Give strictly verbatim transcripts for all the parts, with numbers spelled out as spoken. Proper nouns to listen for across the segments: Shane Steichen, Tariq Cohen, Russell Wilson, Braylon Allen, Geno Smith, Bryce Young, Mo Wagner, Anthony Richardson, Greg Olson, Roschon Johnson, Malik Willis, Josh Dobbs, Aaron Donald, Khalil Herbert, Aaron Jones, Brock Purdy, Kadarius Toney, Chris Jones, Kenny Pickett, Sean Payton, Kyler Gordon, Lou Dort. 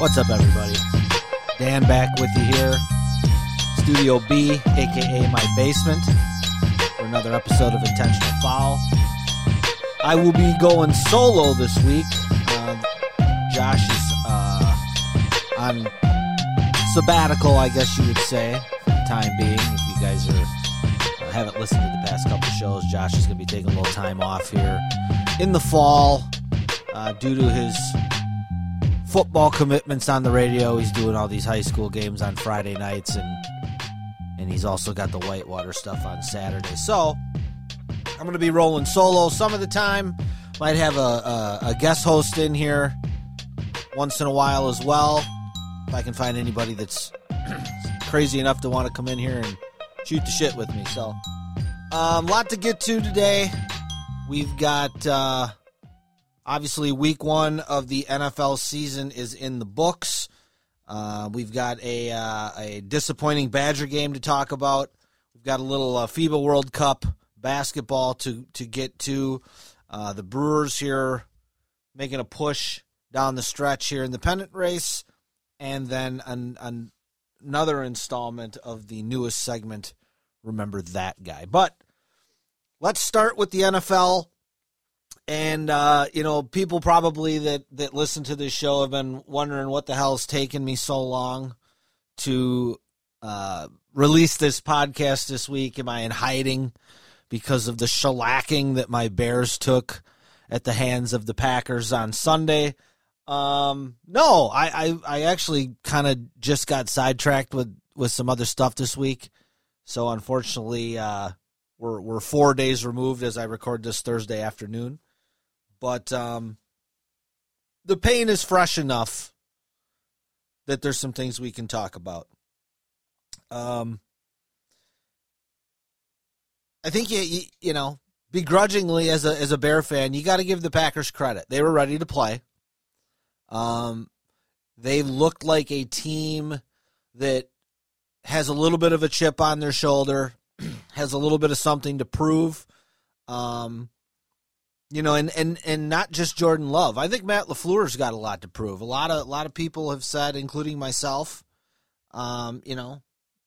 What's up, everybody? Dan back with you here. Studio B, a k a my basement, for another episode of Intentional Foul. I will be going solo this week. Uh, Josh is uh, on sabbatical, I guess you would say, for the time being. If you guys are, uh, haven't listened to the past couple shows, Josh is going to be taking a little time off here in the fall uh, due to his football commitments on the radio. He's doing all these high school games on Friday nights, and and he's also got the Whitewater stuff on Saturday. So I'm going to be rolling solo some of the time. Might have a, a, a guest host in here once in a while as well, if I can find anybody that's crazy enough to want to come in here and shoot the shit with me. So a um, lot to get to today. We've got... Uh, Obviously, week one of the N F L season is in the books. Uh, we've got a uh, a disappointing Badger game to talk about. We've got a little uh, FIBA World Cup basketball to, to get to. Uh, the Brewers here making a push down the stretch here in the pennant race. And then an, an, another installment of the newest segment, Remember That Guy. But let's start with the N F L. And, uh, you know, people probably that, that listen to this show have been wondering what the hell's taken me so long to uh, release this podcast this week. Am I in hiding because of the shellacking that my Bears took at the hands of the Packers on Sunday? Um, no, I, I, I actually kind of just got sidetracked with, with some other stuff this week. So, unfortunately, uh, we're, we're four days removed as I record this Thursday afternoon. But um, the pain is fresh enough that there's some things we can talk about. Um, I think, you, you, you know, begrudgingly as a as a Bear fan, you got to give the Packers credit. They were ready to play. Um, they looked like a team that has a little bit of a chip on their shoulder, has a little bit of something to prove. Um You know, and, and, and not just Jordan Love. I think Matt LaFleur's got a lot to prove. A lot of a lot of people have said, including myself, um, you know,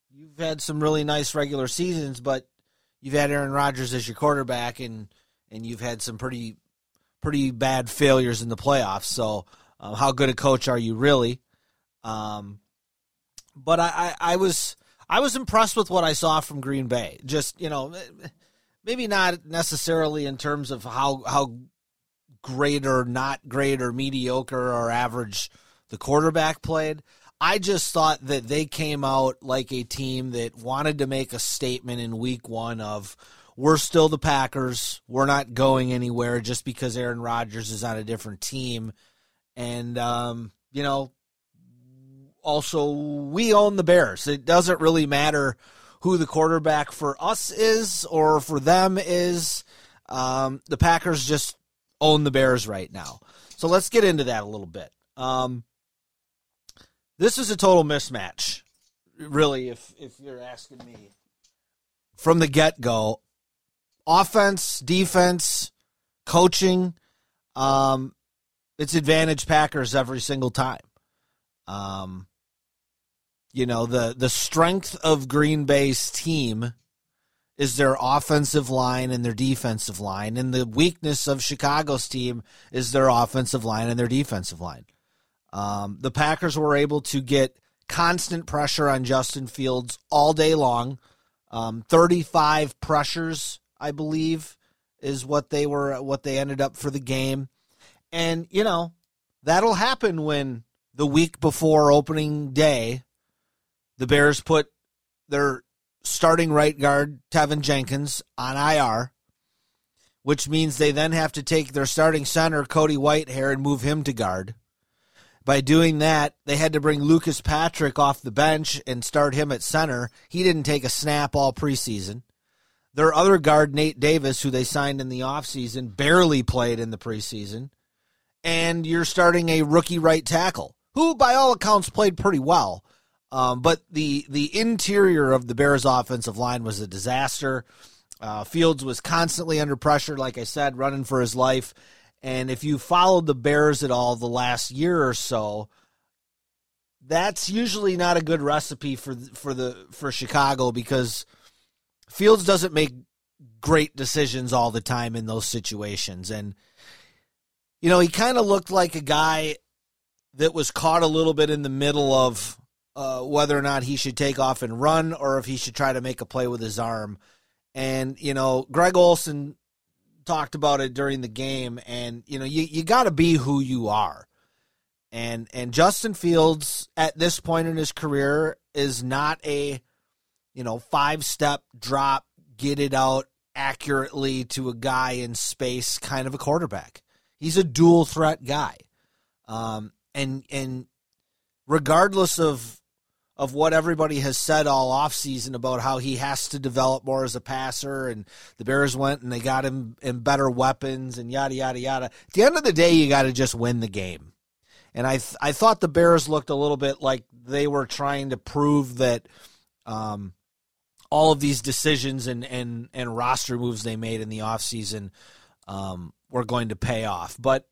you've had some really nice regular seasons, but you've had Aaron Rodgers as your quarterback, and and you've had some pretty pretty bad failures in the playoffs. So, uh, how good a coach are you really? Um, but I, I, I was I was impressed with what I saw from Green Bay. Just, you know. Maybe not necessarily in terms of how how great or not great or mediocre or average the quarterback played. I just thought that they came out like a team that wanted to make a statement in week one of, we're still the Packers, we're not going anywhere just because Aaron Rodgers is on a different team. And, um, you know, also we own the Bears. It doesn't really matter who the quarterback for us is or for them is. Um, the Packers just own the Bears right now. So let's get into that a little bit. Um, this is a total mismatch, really, if if you're asking me. From the get-go, offense, defense, coaching, um, it's advantage Packers every single time. Um You know, the, the strength of Green Bay's team is their offensive line and their defensive line, and the weakness of Chicago's team is their offensive line and their defensive line. Um, the Packers were able to get constant pressure on Justin Fields all day long. Um, thirty-five pressures, I believe, is what they were what they ended up for the game. And, you know, that'll happen when the week before opening day, the Bears put their starting right guard, Tevin Jenkins, on I R. which means they then have to take their starting center, Cody Whitehair, and move him to guard. By doing that, they had to bring Lucas Patrick off the bench and start him at center. He didn't take a snap all preseason. Their other guard, Nate Davis, who they signed in the offseason, barely played in the preseason. And you're starting a rookie right tackle, who by all accounts played pretty well. Um, but the, the interior of the Bears' offensive line was a disaster. Uh, Fields was constantly under pressure, like I said, running for his life. And if you followed the Bears at all the last year or so, that's usually not a good recipe for for the for Chicago, because Fields doesn't make great decisions all the time in those situations. And, you know, he kind of looked like a guy that was caught a little bit in the middle of uh, whether or not he should take off and run or if he should try to make a play with his arm. And, you know, Greg Olson talked about it during the game, and you know you, you got to be who you are, and and Justin Fields at this point in his career is not a you know five step drop, get it out accurately to a guy in space kind of a quarterback. He's a dual threat guy, um, and and regardless of of what everybody has said all offseason about how he has to develop more as a passer, and the Bears went and they got him in better weapons and yada, yada, yada. At the end of the day, you got to just win the game. And I th- I thought the Bears looked a little bit like they were trying to prove that um, all of these decisions and, and, and roster moves they made in the offseason um, were going to pay off. But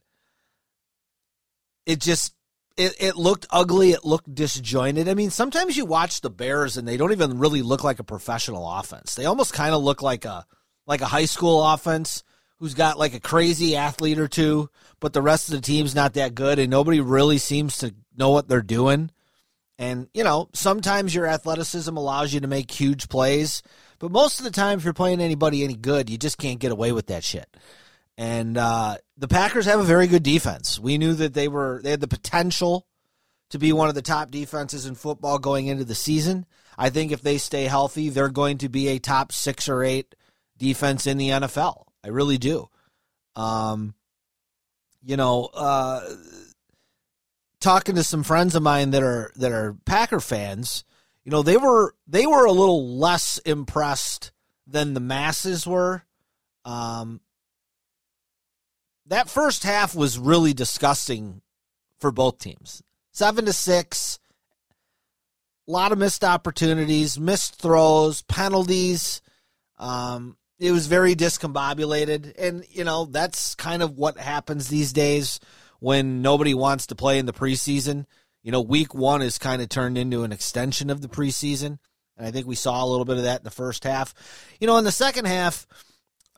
it just... It, it looked ugly. It looked disjointed. I mean, sometimes you watch the Bears and they don't even really look like a professional offense. They almost kind of look like a like a high school offense who's got like a crazy athlete or two, but the rest of the team's not that good, and nobody really seems to know what they're doing. And, you know, sometimes your athleticism allows you to make huge plays, but most of the time if you're playing anybody any good, you just can't get away with that shit. And uh, the Packers have a very good defense. We knew that they were they had the potential to be one of the top defenses in football going into the season. I think if they stay healthy, they're going to be a top six or eight defense in the N F L. I really do. Um, you know, uh, talking to some friends of mine that are that are Packer fans, you know, they were they were a little less impressed than the masses were. Um, That first half was really disgusting for both teams. Seven to six, a lot of missed opportunities, missed throws, penalties. Um, it was very discombobulated. And, you know, that's kind of what happens these days when nobody wants to play in the preseason. You know, week one is kind of turned into an extension of the preseason. And I think we saw a little bit of that in the first half. You know, in the second half,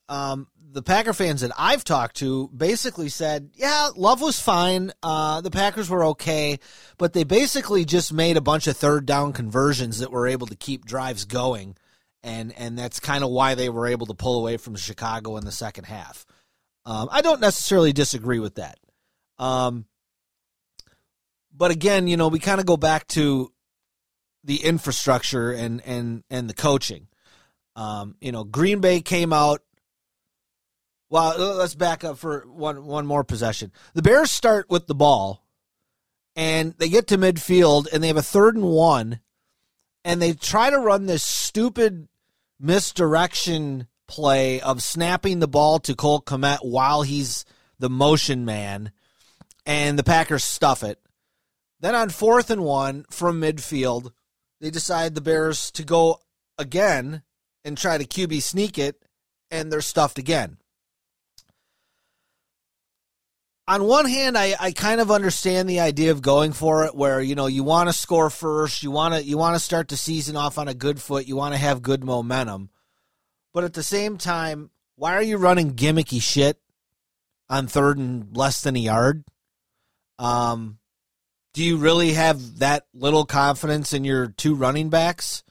um, the Packer fans that I've talked to basically said, yeah, Love was fine. Uh, the Packers were okay, but they basically just made a bunch of third down conversions that were able to keep drives going. And, and that's kind of why they were able to pull away from Chicago in the second half. Um, I don't necessarily disagree with that. Um, but again, you know, we kind of go back to the infrastructure and, and, and the coaching. Um, you know, Green Bay came out. Well, let's back up for one one more possession. The Bears start with the ball, and they get to midfield, and they have a third and one, and they try to run this stupid misdirection play of snapping the ball to Cole Komet while he's the motion man, and the Packers stuff it. Then on fourth and one from midfield, they decide the Bears to go again and try to Q B sneak it, and they're stuffed again. On one hand, I, I kind of understand the idea of going for it where, you know, you want to score first, you want to you want to start the season off on a good foot, you want to have good momentum. But at the same time, why are you running gimmicky shit on third and less than a yard? Um, do you really have that little confidence in your two running backs,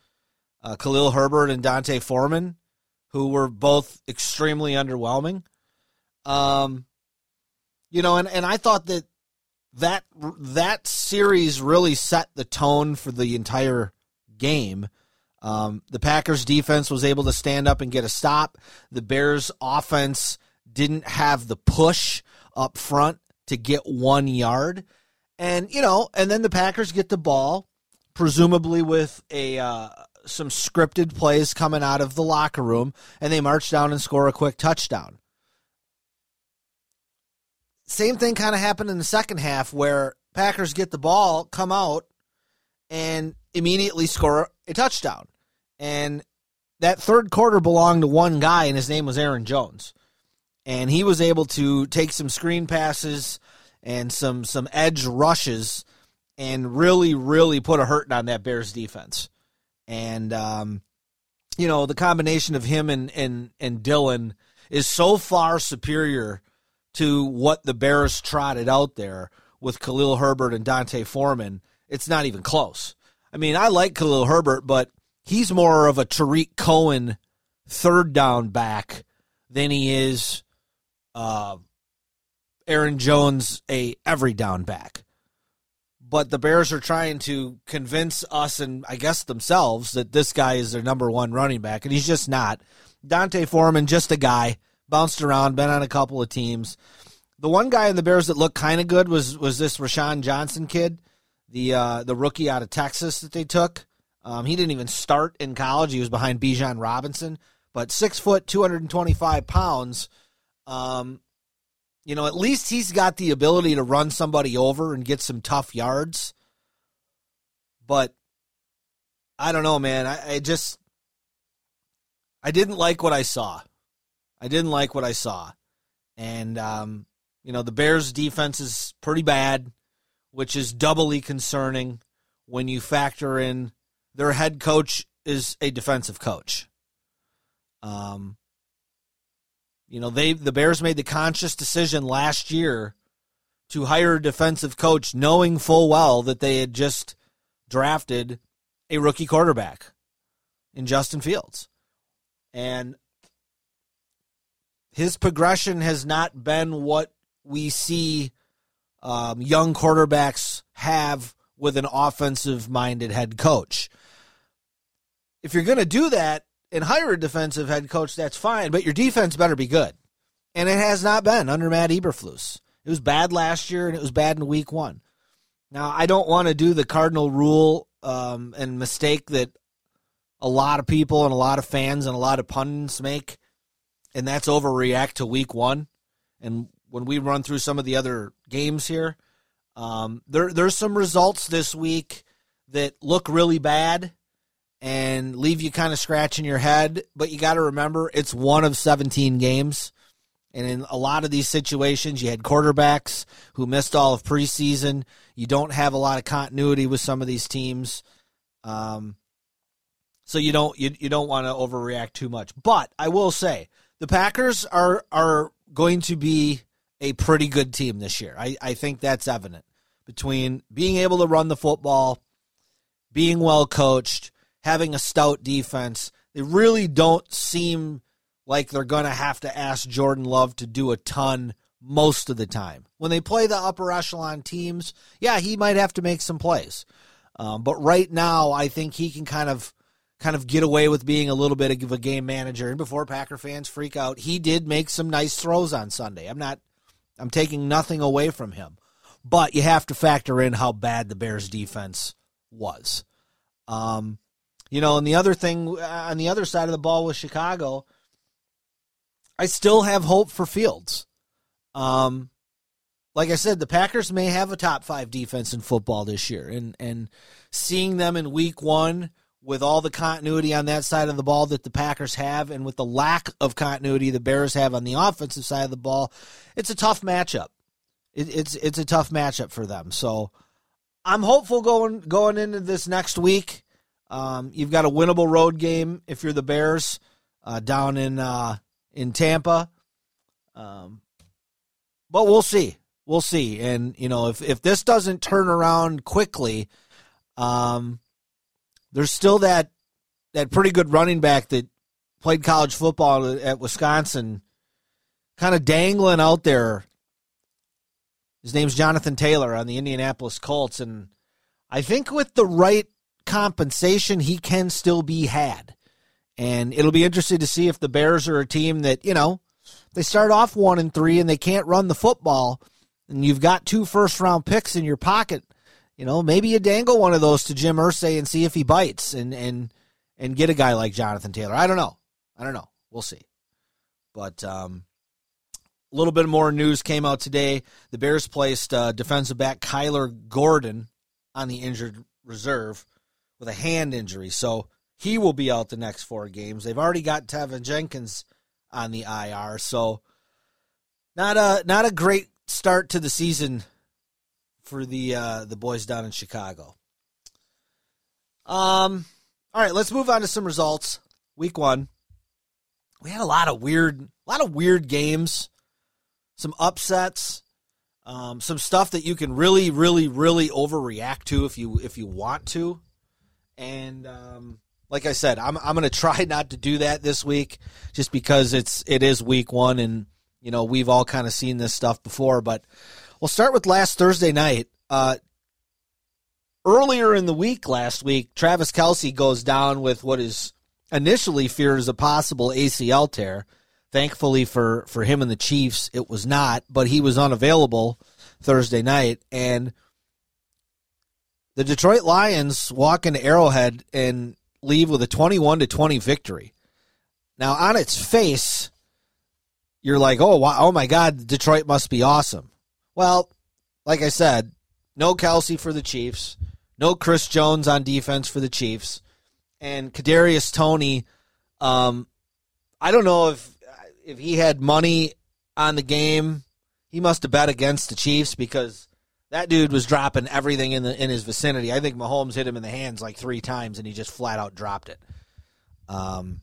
uh, Khalil Herbert and Dante Foreman, who were both extremely underwhelming? Um You know, and, and I thought that, that that series really set the tone for the entire game. Um, the Packers' defense was able to stand up and get a stop. The Bears' offense didn't have the push up front to get one yard. And, you know, and then the Packers get the ball, presumably with a uh, some scripted plays coming out of the locker room, and they march down and score a quick touchdown. Same thing kind of happened in the second half where Packers get the ball, come out, and immediately score a touchdown. And that third quarter belonged to one guy, and his name was Aaron Jones. And he was able to take some screen passes and some some edge rushes and really, really put a hurting on that Bears defense. And, um, you know, the combination of him and, and, and Dillon is so far superior to what the Bears trotted out there with Khalil Herbert and Dante Foreman. It's not even close. I mean, I like Khalil Herbert, but he's more of a Tariq Cohen third down back than he is uh, Aaron Jones, a every down back. But the Bears are trying to convince us and I guess themselves that this guy is their number one running back, and he's just not. Dante Foreman, just a guy, bounced around, been on a couple of teams. The one guy in the Bears that looked kind of good was was this Roschon Johnson kid, the uh, the rookie out of Texas that they took. Um, he didn't even start in college. He was behind Bijan Robinson. But six foot, two hundred twenty-five pounds, um, you know, at least he's got the ability to run somebody over and get some tough yards. But I don't know, man. I, I just, I didn't like what I saw. I didn't like what I saw. And, um, you know, the Bears' defense is pretty bad, which is doubly concerning when you factor in their head coach is a defensive coach. Um, you know, they the Bears made the conscious decision last year to hire a defensive coach knowing full well that they had just drafted a rookie quarterback in Justin Fields. And his progression has not been what we see um, young quarterbacks have with an offensive-minded head coach. If you're going to do that, and hire a defensive head coach, that's fine, but your defense better be good. And it has not been under Matt Eberflus. It was bad last year, and it was bad in week one. Now, I don't want to do the cardinal rule um, and mistake that a lot of people and a lot of fans and a lot of pundits make, and that's overreact to week one. And when we run through some of the other games here, um, there there's some results this week that look really bad and leave you kind of scratching your head. But you got to remember, it's one of seventeen games. And in a lot of these situations, you had quarterbacks who missed all of preseason. You don't have a lot of continuity with some of these teams. Um, so you don't you, you don't want to overreact too much. But I will say, the Packers are, are going to be a pretty good team this year. I, I think that's evident. Between being able to run the football, being well coached, having a stout defense, they really don't seem like they're going to have to ask Jordan Love to do a ton most of the time. When they play the upper echelon teams, yeah, he might have to make some plays. Um, but right now, I think he can kind of kind of get away with being a little bit of a game manager. And before Packer fans freak out, he did make some nice throws on Sunday. I'm not, I'm taking nothing away from him. But you have to factor in how bad the Bears' defense was. Um... You know, and the other thing on the other side of the ball with Chicago, I still have hope for Fields. Um, like I said, the Packers may have a top five defense in football this year, and and seeing them in week one with all the continuity on that side of the ball that the Packers have, and with the lack of continuity the Bears have on the offensive side of the ball, it's a tough matchup. It, it's it's a tough matchup for them. So I'm hopeful going going into this next week. Um, you've got a winnable road game if you're the Bears uh, down in uh, in Tampa, um, but we'll see, we'll see. And you know, if if this doesn't turn around quickly, um, there's still that that pretty good running back that played college football at Wisconsin, kind of dangling out there. His name's Jonathan Taylor on the Indianapolis Colts, and I think with the right compensation, he can still be had. And it'll be interesting to see if the Bears are a team that, you know, they start off one and three and they can't run the football, and you've got two first round picks in your pocket, you know, maybe you dangle one of those to Jim Irsay and see if he bites and and and get a guy like Jonathan Taylor. I don't know. I don't know. We'll see. But um, a little bit more news came out today. The Bears placed uh, defensive back Kyler Gordon on the injured reserve with a hand injury, so he will be out the next four games. They've already got Tevin Jenkins on the I R, so not a not a great start to the season for the uh, the boys down in Chicago. Um, all right, let's move on to some results. Week one, we had a lot of weird, a lot of weird games, some upsets, um, some stuff that you can really, really, really overreact to if you if you want to, and um, like I said, I'm I'm going to try not to do that this week, just because it's it is week one, and you know we've all kind of seen this stuff before. But we'll start with last Thursday night. Uh, earlier in the week, last week, Travis Kelce goes down with what is initially feared as a possible A C L tear. Thankfully for, for him and the Chiefs, it was not, but he was unavailable Thursday night. And the Detroit Lions walk into Arrowhead and leave with a twenty-one to twenty victory. Now, on its face, you're like, oh, wow, oh my God, Detroit must be awesome. Well, like I said, no Kelce for the Chiefs, no Chris Jones on defense for the Chiefs. And Kadarius Toney, um, I don't know if if he had money on the game. He must have bet against the Chiefs because that dude was dropping everything in the in his vicinity. I think Mahomes hit him in the hands like three times, and he just flat out dropped it. Um,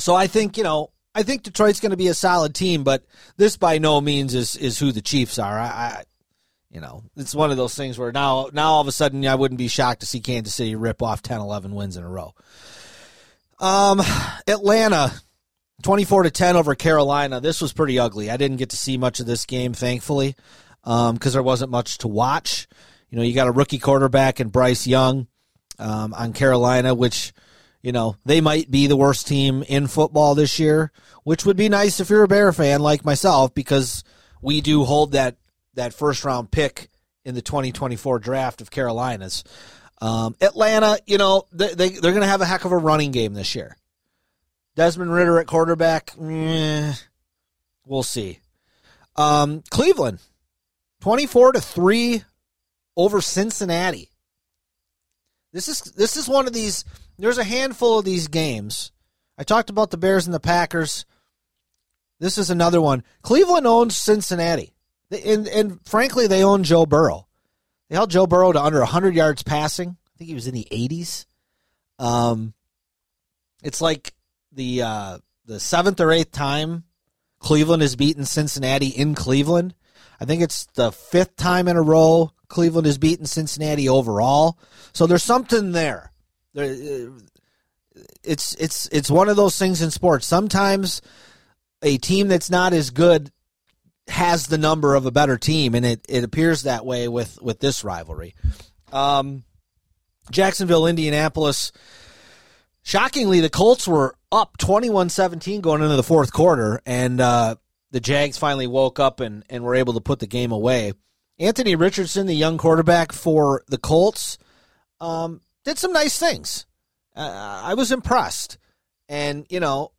so I think you know I think Detroit's going to be a solid team, but this by no means is is who the Chiefs are. I, I You know, it's one of those things where now, now all of a sudden I wouldn't be shocked to see Kansas City rip off ten, eleven wins in a row. Um, Atlanta, twenty-four to ten over Carolina. This was pretty ugly. I didn't get to see much of this game, thankfully, because um, there wasn't much to watch. You know, you got a rookie quarterback in Bryce Young um, on Carolina, which, you know, they might be the worst team in football this year, which would be nice if you're a Bear fan like myself because we do hold that that first-round pick in the twenty twenty-four draft of Carolina's. Um, Atlanta, you know, they, they, they're going to have a heck of a running game this year. Desmond Ridder at quarterback, eh, we'll see. Um, Cleveland, twenty-four to three over Cincinnati. This is this is one of these, there's a handful of these games. I talked about the Bears and the Packers. This is another one. Cleveland owns Cincinnati. And, and frankly, they own Joe Burrow. They held Joe Burrow to under one hundred yards passing. I think he was in the eighties. Um, it's like the uh, the seventh or eighth time Cleveland has beaten Cincinnati in Cleveland. I think it's the fifth time in a row Cleveland has beaten Cincinnati overall. So there's something there. There it's it's it's one of those things in sports. Sometimes a team that's not as good has the number of a better team, and it, it appears that way with, with this rivalry. Um, Jacksonville, Indianapolis. Shockingly, the Colts were up twenty-one seventeen going into the fourth quarter, and uh, the Jags finally woke up and, and were able to put the game away. Anthony Richardson, the young quarterback for the Colts, um, did some nice things. Uh, I was impressed. And, you know,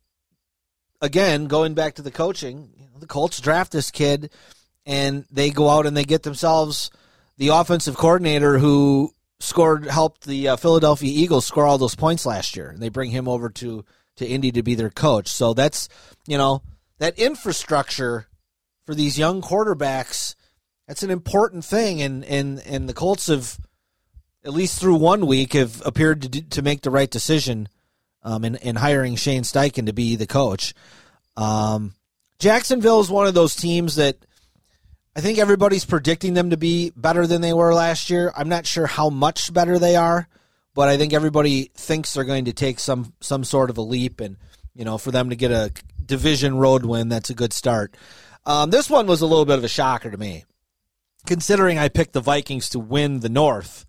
again, going back to the coaching, you know, the Colts draft this kid, and they go out and they get themselves the offensive coordinator who scored, helped the uh, Philadelphia Eagles score all those points last year, and they bring him over to, to Indy to be their coach. So that's, you know, that infrastructure for these young quarterbacks, that's an important thing, and and, and the Colts have, at least through one week, have appeared to, do, to make the right decision Um, and, and hiring Shane Steichen to be the coach. Um, Jacksonville is one of those teams that I think everybody's predicting them to be better than they were last year. I'm not sure how much better they are, but I think everybody thinks they're going to take some some sort of a leap, and you know, for them to get a division road win, that's a good start. Um, this one was a little bit of a shocker to me, considering I picked the Vikings to win the North,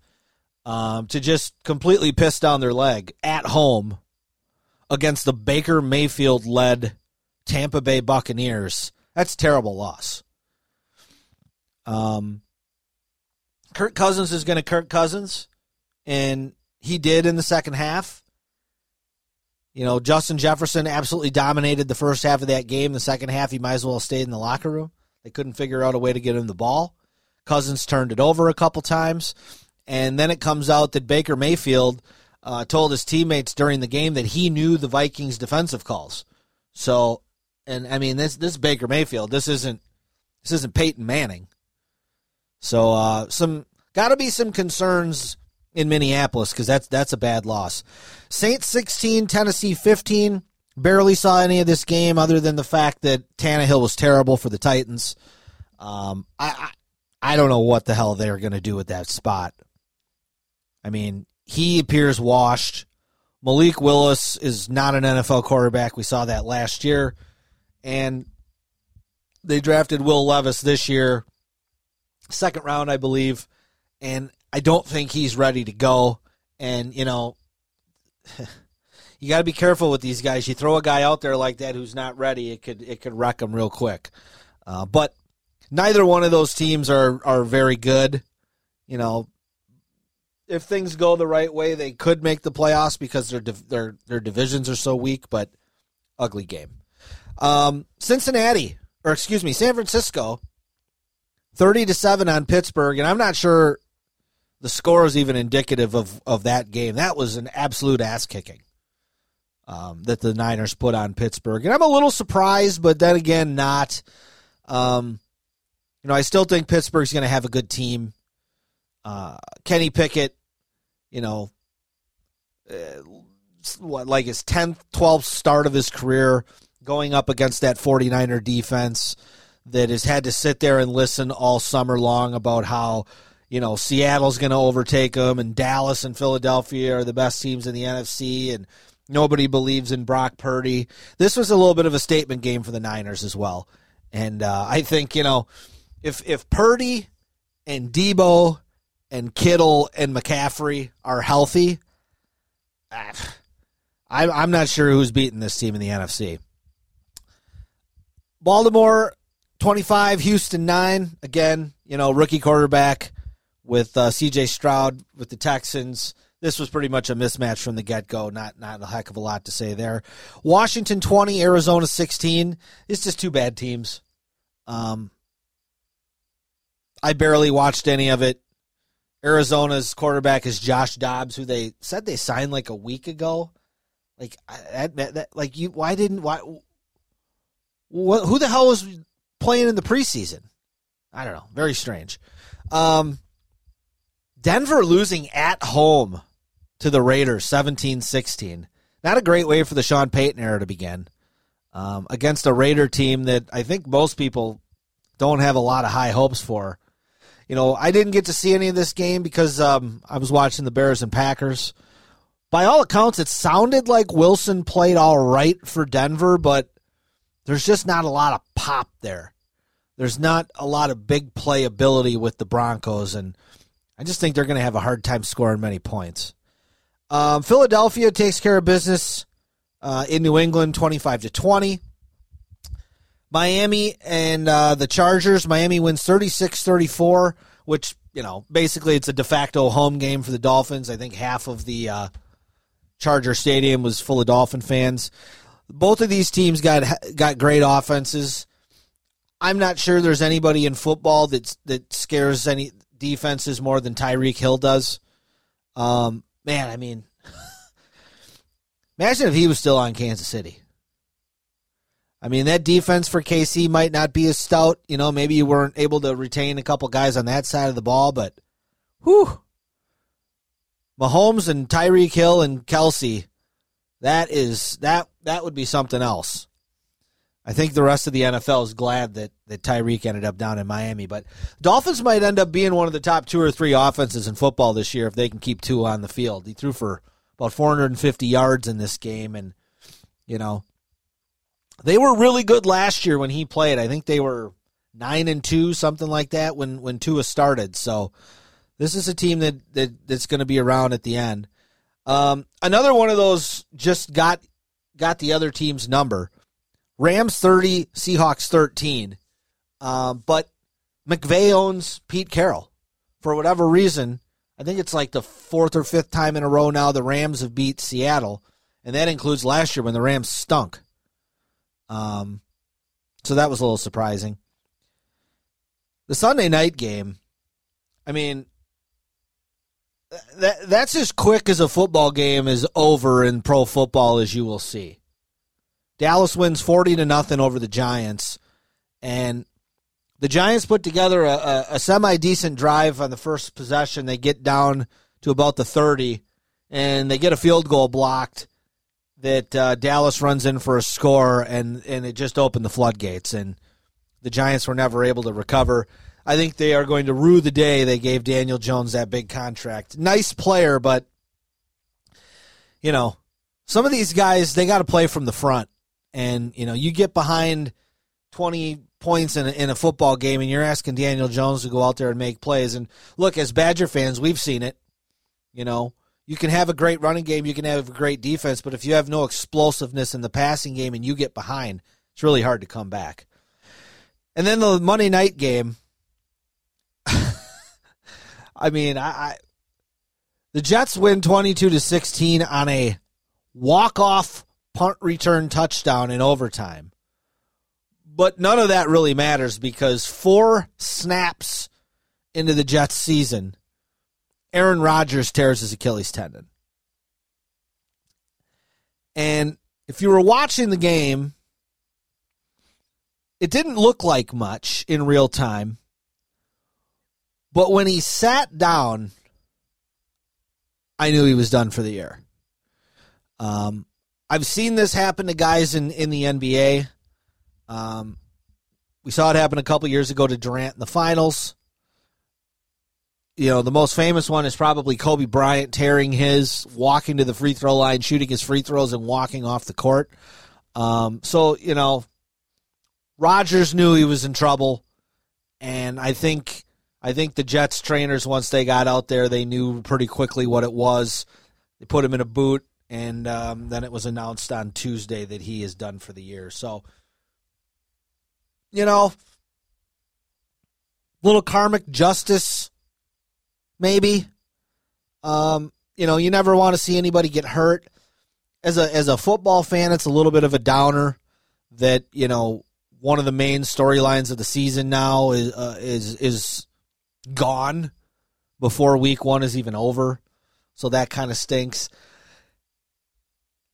um, to just completely piss down their leg at home against the Baker Mayfield-led Tampa Bay Buccaneers. That's a terrible loss. Um, Kirk Cousins is going to Kirk Cousins, and he did in the second half. You know, Justin Jefferson absolutely dominated the first half of that game. The second half, he might as well have stayed in the locker room. They couldn't figure out a way to get him the ball. Cousins turned it over a couple times, and then it comes out that Baker Mayfield uh, told his teammates during the game that he knew the Vikings' defensive calls. So, and I mean, this this Baker Mayfield, this isn't this isn't Peyton Manning. So, uh, some got to be some concerns in Minneapolis because that's that's a bad loss. Saints sixteen, Tennessee fifteen. Barely saw any of this game other than the fact that Tannehill was terrible for the Titans. Um, I, I I don't know what the hell they're going to do with that spot. I mean, he appears washed. Malik Willis is not an N F L quarterback. We saw that last year. And they drafted Will Levis this year, second round, I believe. And I don't think he's ready to go. And, you know, you got to be careful with these guys. You throw a guy out there like that who's not ready, it could it could wreck him real quick. Uh, but neither one of those teams are, are very good. You know, if things go the right way, they could make the playoffs because their their their divisions are so weak, but ugly game. Um, Cincinnati, or excuse me, San Francisco, thirty to seven on Pittsburgh, and I'm not sure the score is even indicative of, of that game. That was an absolute ass-kicking um, that the Niners put on Pittsburgh. And I'm a little surprised, but then again, not. Um, you know, I still think Pittsburgh's going to have a good team. Uh, Kenny Pickett, you know, uh, what, like his tenth, twelfth start of his career, going up against that 49er defense that has had to sit there and listen all summer long about how, you know, Seattle's going to overtake them and Dallas and Philadelphia are the best teams in the N F C and nobody believes in Brock Purdy. This was a little bit of a statement game for the Niners as well. And uh, I think, you know, if if Purdy and Debo and Kittle and McCaffrey are healthy, I, I'm not sure who's beating this team in the N F C. Baltimore twenty-five, Houston nine. Again, you know, rookie quarterback with uh, C J. Stroud with the Texans. This was pretty much a mismatch from the get-go. Not not a heck of a lot to say there. Washington twenty, Arizona sixteen. It's just two bad teams. Um, I barely watched any of it. Arizona's quarterback is Josh Dobbs, who they said they signed like a week ago. Like that, that like you, why didn't why? What, who the hell was playing in the preseason? I don't know. Very strange. Um, Denver losing at home to the Raiders, seventeen sixteen. Not a great way for the Sean Payton era to begin um, against a Raider team that I think most people don't have a lot of high hopes for. You know, I didn't get to see any of this game because um, I was watching the Bears and Packers. By all accounts, it sounded like Wilson played all right for Denver, but there's just not a lot of pop there. There's not a lot of big playability with the Broncos, and I just think they're going to have a hard time scoring many points. Um, Philadelphia takes care of business uh, in New England, twenty-five to twenty. Miami and uh, the Chargers. Miami wins thirty-six thirty-four, which, you know, basically it's a de facto home game for the Dolphins. I think half of the uh, Charger Stadium was full of Dolphin fans. Both of these teams got got great offenses. I'm not sure there's anybody in football that that scares any defenses more than Tyreek Hill does. Um, man, I mean, imagine if he was still on Kansas City. I mean, that defense for K C might not be as stout. You know, maybe you weren't able to retain a couple guys on that side of the ball, but whew. Mahomes and Tyreek Hill and Kelce, that is that that would be something else. I think the rest of the N F L is glad that, that Tyreek ended up down in Miami, but Dolphins might end up being one of the top two or three offenses in football this year if they can keep two on the field. He threw for about four hundred fifty yards in this game, and, you know, they were really good last year when he played. I think they were nine and two, something like that, when when Tua started. So this is a team that, that that's going to be around at the end. Um, another one of those just got got the other team's number. Rams thirty, Seahawks thirteen. Um, but McVay owns Pete Carroll. For whatever reason, I think it's like the fourth or fifth time in a row now the Rams have beat Seattle, and that includes last year when the Rams stunk. Um, so that was a little surprising. The Sunday night game, I mean, that that's as quick as a football game is over in pro football as you will see. Dallas wins forty to nothing over the Giants, and the Giants put together a, a, a semi-decent drive on the first possession. They get down to about the thirty, and they get a field goal blocked that uh, Dallas runs in for a score, and, and it just opened the floodgates, and the Giants were never able to recover. I think they are going to rue the day they gave Daniel Jones that big contract. Nice player, but, you know, some of these guys, they got to play from the front. And, you know, you get behind twenty points in a, in a football game, and you're asking Daniel Jones to go out there and make plays. And, look, as Badger fans, we've seen it. You know, you can have a great running game, you can have a great defense, but if you have no explosiveness in the passing game and you get behind, it's really hard to come back. And then the Monday night game, I mean, I, I the Jets win twenty-two to sixteen on a walk-off punt return touchdown in overtime. But none of that really matters because four snaps into the Jets season, Aaron Rodgers tears his Achilles tendon. And if you were watching the game, it didn't look like much in real time. But when he sat down, I knew he was done for the year. Um, I've seen this happen to guys in, in the N B A. Um, we saw it happen a couple years ago to Durant in the finals. You know, the most famous one is probably Kobe Bryant tearing his, walking to the free throw line, shooting his free throws, and walking off the court. Um, so, you know, Rodgers knew he was in trouble, and I think... I think the Jets trainers, once they got out there, they knew pretty quickly what it was. They put him in a boot, and um, then it was announced on Tuesday that he is done for the year. So, you know, little karmic justice, maybe. Um, you know, you never want to see anybody get hurt. As a as a football fan, it's a little bit of a downer that, you know, one of the main storylines of the season now is uh, is is. gone before week one is even over. So that kind of stinks.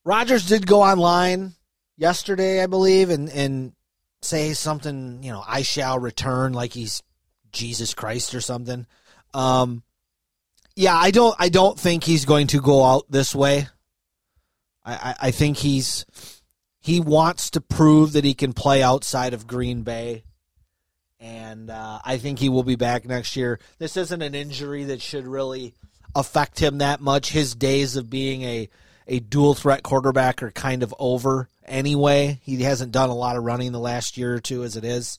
Rodgers did go online yesterday, I believe, and, and say something, you know, I shall return, like he's Jesus Christ or something. Um, yeah, I don't I don't think he's going to go out this way. I, I, I think he's he wants to prove that he can play outside of Green Bay. And uh, I think he will be back next year. This isn't an injury that should really affect him that much. His days of being a, a dual-threat quarterback are kind of over anyway. He hasn't done a lot of running the last year or two as it is.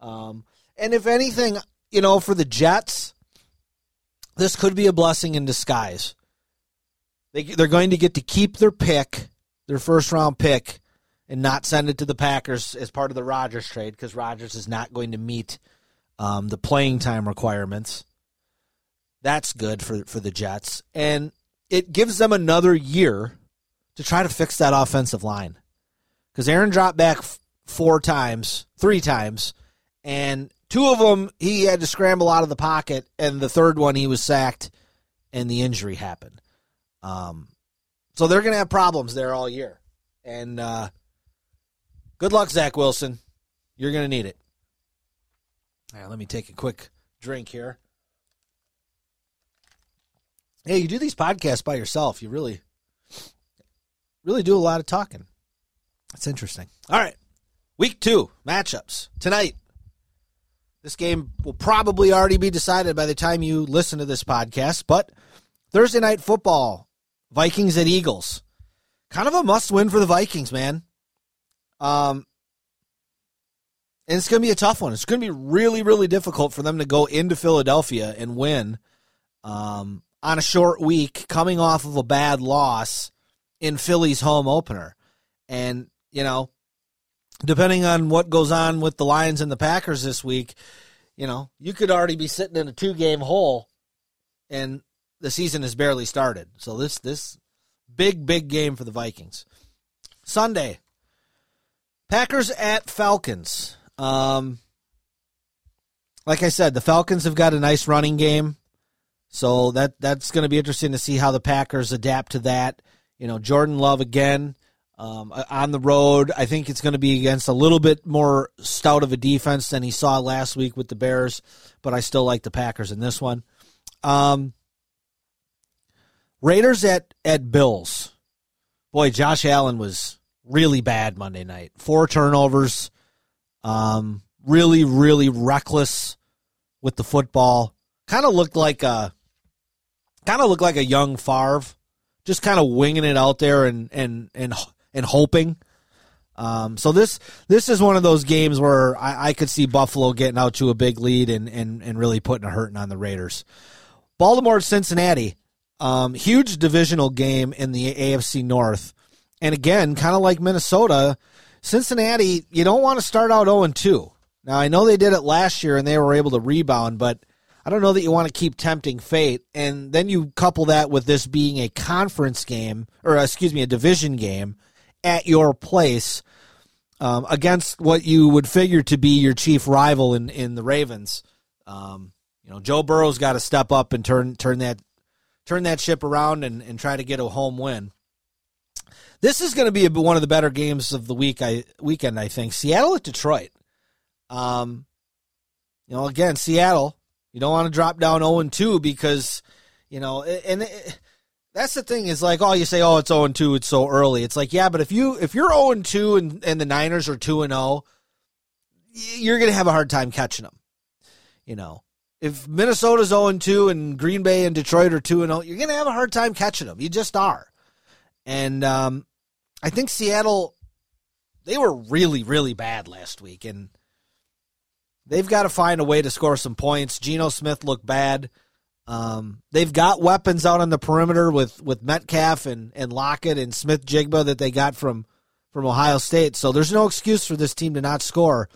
Um, and if anything, you know, for the Jets, this could be a blessing in disguise. They, they're going to get to keep their pick, their first-round pick, and not send it to the Packers as part of the Rodgers trade because Rodgers is not going to meet um, the playing time requirements. That's good for, for the Jets. And it gives them another year to try to fix that offensive line because Aaron dropped back four times, three times, and two of them he had to scramble out of the pocket, and the third one he was sacked, and the injury happened. Um, so they're going to have problems there all year. And uh, good luck, Zach Wilson. You're going to need it. All right, let me take a quick drink here. Hey, you do these podcasts by yourself. You really, really do a lot of talking. That's interesting. All right, week two matchups tonight. This game will probably already be decided by the time you listen to this podcast, but Thursday night football, Vikings at Eagles. Kind of a must-win for the Vikings, man. Um, and it's going to be a tough one. It's going to be really, really difficult for them to go into Philadelphia and win um, on a short week, coming off of a bad loss in Philly's home opener. And, you know, depending on what goes on with the Lions and the Packers this week, you know, you could already be sitting in a two-game hole, and the season has barely started. So this this big, big game for the Vikings. Sunday, Packers at Falcons. Um, like I said, the Falcons have got a nice running game, so that that's going to be interesting to see how the Packers adapt to that. You know, Jordan Love again um, on the road. I think it's going to be against a little bit more stout of a defense than he saw last week with the Bears, but I still like the Packers in this one. Um, Raiders at, at Bills. Boy, Josh Allen was really bad Monday night. Four turnovers. Um, really, really reckless with the football. Kind of looked like a, kind of looked like a young Favre. Just kind of winging it out there and and and, and hoping. Um, so this this is one of those games where I, I could see Buffalo getting out to a big lead and and and really putting a hurting on the Raiders. Baltimore, Cincinnati, um, huge divisional game in the A F C North, and again, kind of like Minnesota, Cincinnati, you don't want to start out oh and two. Now I know they did it last year and they were able to rebound, but I don't know that you want to keep tempting fate, and then you couple that with this being a conference game, or excuse me, a division game at your place um, against what you would figure to be your chief rival in, in the Ravens. Um, you know, Joe Burrow's got to step up and turn turn that turn that ship around and, and try to get a home win. This is going to be one of the better games of the week. I weekend, I think. Seattle at Detroit. Um, you know, again, Seattle. You don't want to drop down oh and two because, you know, and it, that's the thing is like, oh, you say, oh, it's oh and two, it's so early. It's like, yeah, but if, you, if you're oh and two and, and the Niners are two and oh, you're going to have a hard time catching them. You know, if Minnesota's oh and two and Green Bay and Detroit are two and oh, you're going to have a hard time catching them. You just are. And um, I think Seattle, they were really, really bad last week, and they've got to find a way to score some points. Geno Smith looked bad. Um, they've got weapons out on the perimeter with, with Metcalf and, and Lockett and Smith-Jigba that they got from, from Ohio State. So there's no excuse for this team to not score.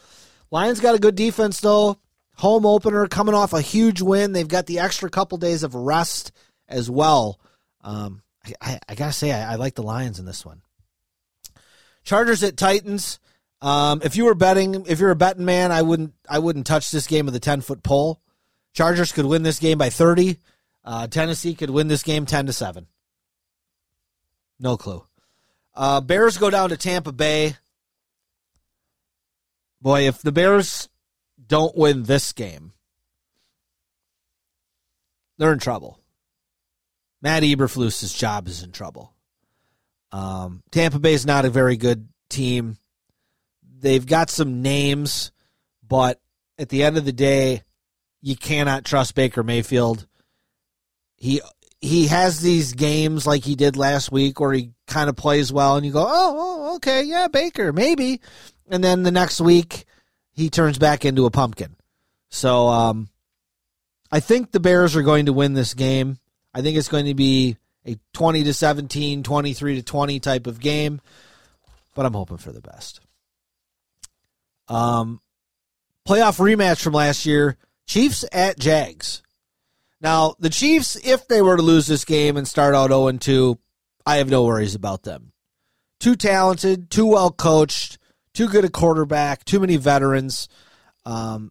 Lions got a good defense, though. Home opener, coming off a huge win. They've got the extra couple days of rest as well. Um, I, I, I got to say, I, I like the Lions in this one. Chargers at Titans. Um, if you were betting, if you're a betting man, I wouldn't, I wouldn't touch this game with a ten foot pole. Chargers could win this game by thirty. Uh, Tennessee could win this game ten to seven. No clue. Uh, Bears go down to Tampa Bay. Boy, if the Bears don't win this game, they're in trouble. Matt Eberflus's job is in trouble. Um, Tampa Bay's not a very good team. They've got some names, but at the end of the day, you cannot trust Baker Mayfield. He he has these games like he did last week where he kind of plays well, and you go, oh, oh, okay, yeah, Baker, maybe. And then the next week, he turns back into a pumpkin. So um, I think the Bears are going to win this game. I think it's going to be a twenty to seventeen, twenty-three to twenty type of game, but I'm hoping for the best. Um, playoff rematch from last year, Chiefs at Jags. Now, the Chiefs, if they were to lose this game and start out oh and two, I have no worries about them. Too talented, too well coached, too good a quarterback, too many veterans. Um,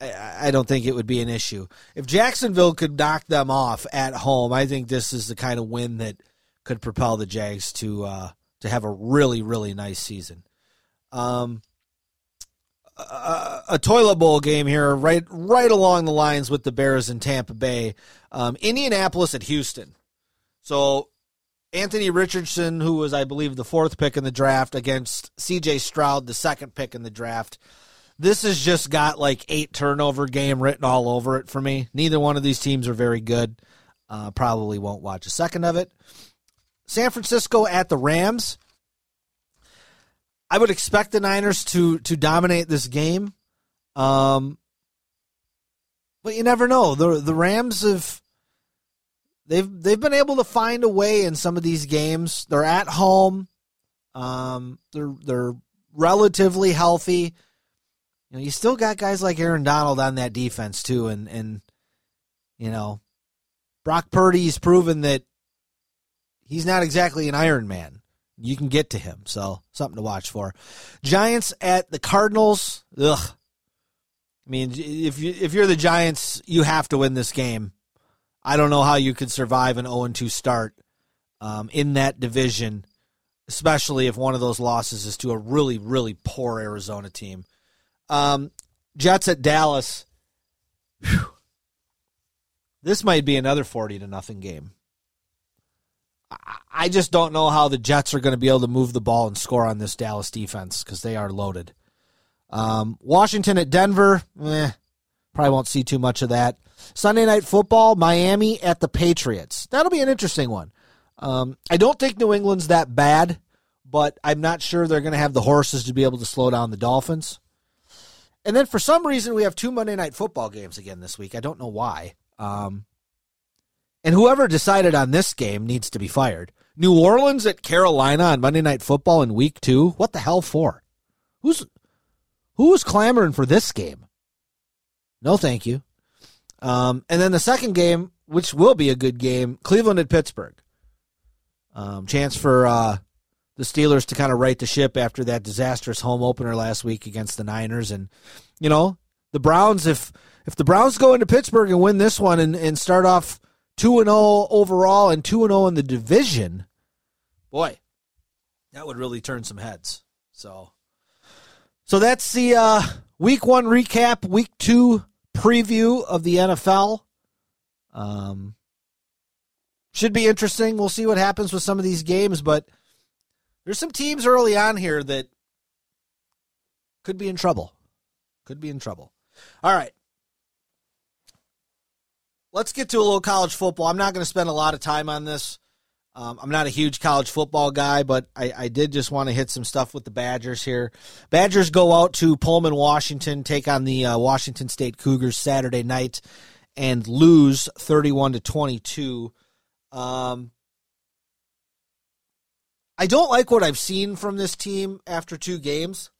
I, I don't think it would be an issue. If Jacksonville could knock them off at home, I think this is the kind of win that could propel the Jags to uh, to have a really, really nice season. Um A, a toilet bowl game here, right right along the lines with the Bears in Tampa Bay. Um, Indianapolis at Houston. So Anthony Richardson, who was, I believe, the fourth pick in the draft, against C J. Stroud, the second pick in the draft. This has just got like eight turnover game written all over it for me. Neither one of these teams are very good. Uh, probably won't watch a second of it. San Francisco at the Rams. I would expect the Niners to to dominate this game, um, but you never know. the The Rams have they've they've been able to find a way in some of these games. They're at home. Um, they're they're relatively healthy, you know, you still got guys like Aaron Donald on that defense too, and and you know, Brock Purdy's proven that he's not exactly an Iron Man. You can get to him, so something to watch for. Giants at the Cardinals. Ugh. I mean, if you if you're the Giants, you have to win this game. I don't know how you could survive an oh and two start um, in that division, especially if one of those losses is to a really, really poor Arizona team. Um, Jets at Dallas. Whew. This might be another forty to nothing game. I just don't know how the Jets are going to be able to move the ball and score on this Dallas defense because they are loaded. Um, Washington at Denver, eh, probably won't see too much of that. Sunday Night Football, Miami at the Patriots. That'll be an interesting one. Um, I don't think New England's that bad, but I'm not sure they're going to have the horses to be able to slow down the Dolphins. And then for some reason, we have two Monday Night Football games again this week. I don't know why. Um, and whoever decided on this game needs to be fired. New Orleans at Carolina on Monday Night Football in week two. What the hell for? Who's who was clamoring for this game? No, thank you. Um, and then the second game, which will be a good game, Cleveland at Pittsburgh. Um, chance for uh, the Steelers to kind of right the ship after that disastrous home opener last week against the Niners. And, you know, the Browns, if if the Browns go into Pittsburgh and win this one and, and start off two and oh overall and two and oh in the division, boy, that would really turn some heads. So, so that's the uh, week one recap, week two preview of the N F L. Um, should be interesting. We'll see what happens with some of these games, but there's some teams early on here that could be in trouble. Could be in trouble. All right. Let's get to a little college football. I'm not going to spend a lot of time on this. Um, I'm not a huge college football guy, but I, I did just want to hit some stuff with the Badgers here. Badgers go out to Pullman, Washington, take on the uh, Washington State Cougars Saturday night and lose thirty-one to twenty-two. Um, I don't like what I've seen from this team after two games.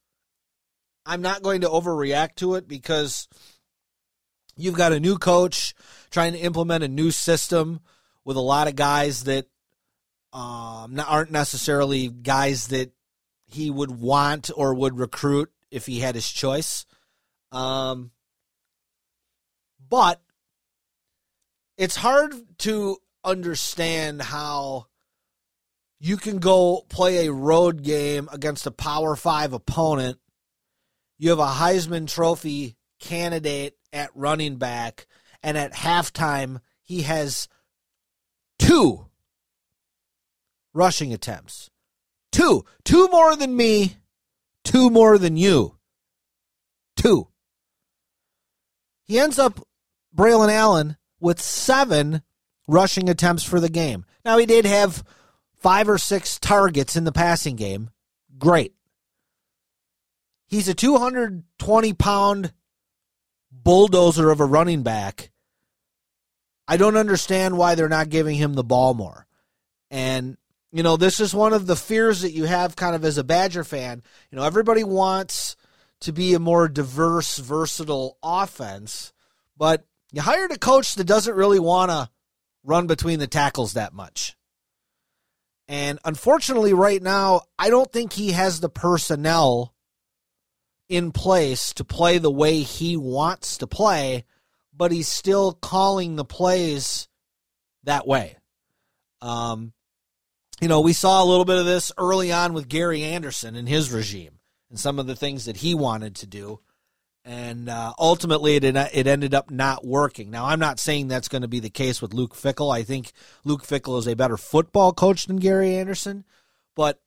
I'm not going to overreact to it because you've got a new coach trying to implement a new system with a lot of guys that um, aren't necessarily guys that he would want or would recruit if he had his choice. Um, but it's hard to understand how you can go play a road game against a Power Five opponent. You have a Heisman Trophy candidate at running back, and at halftime, he has two rushing attempts. Two. Two more than me. Two more than you. Two. He ends up, Braylon Allen, with seven rushing attempts for the game. Now, he did have five or six targets in the passing game. Great. He's a two hundred twenty pound bulldozer of a running back. I don't understand why they're not giving him the ball more. And, you know, this is one of the fears that you have kind of as a Badger fan. You know, everybody wants to be a more diverse, versatile offense, but you hired a coach that doesn't really want to run between the tackles that much. And unfortunately right now, I don't think he has the personnel in place to play the way he wants to play, but he's still calling the plays that way. Um, you know, we saw a little bit of this early on with Gary Anderson and his regime and some of the things that he wanted to do. And uh, ultimately it, it ended up not working. Now, I'm not saying that's going to be the case with Luke Fickell. I think Luke Fickell is a better football coach than Gary Anderson, but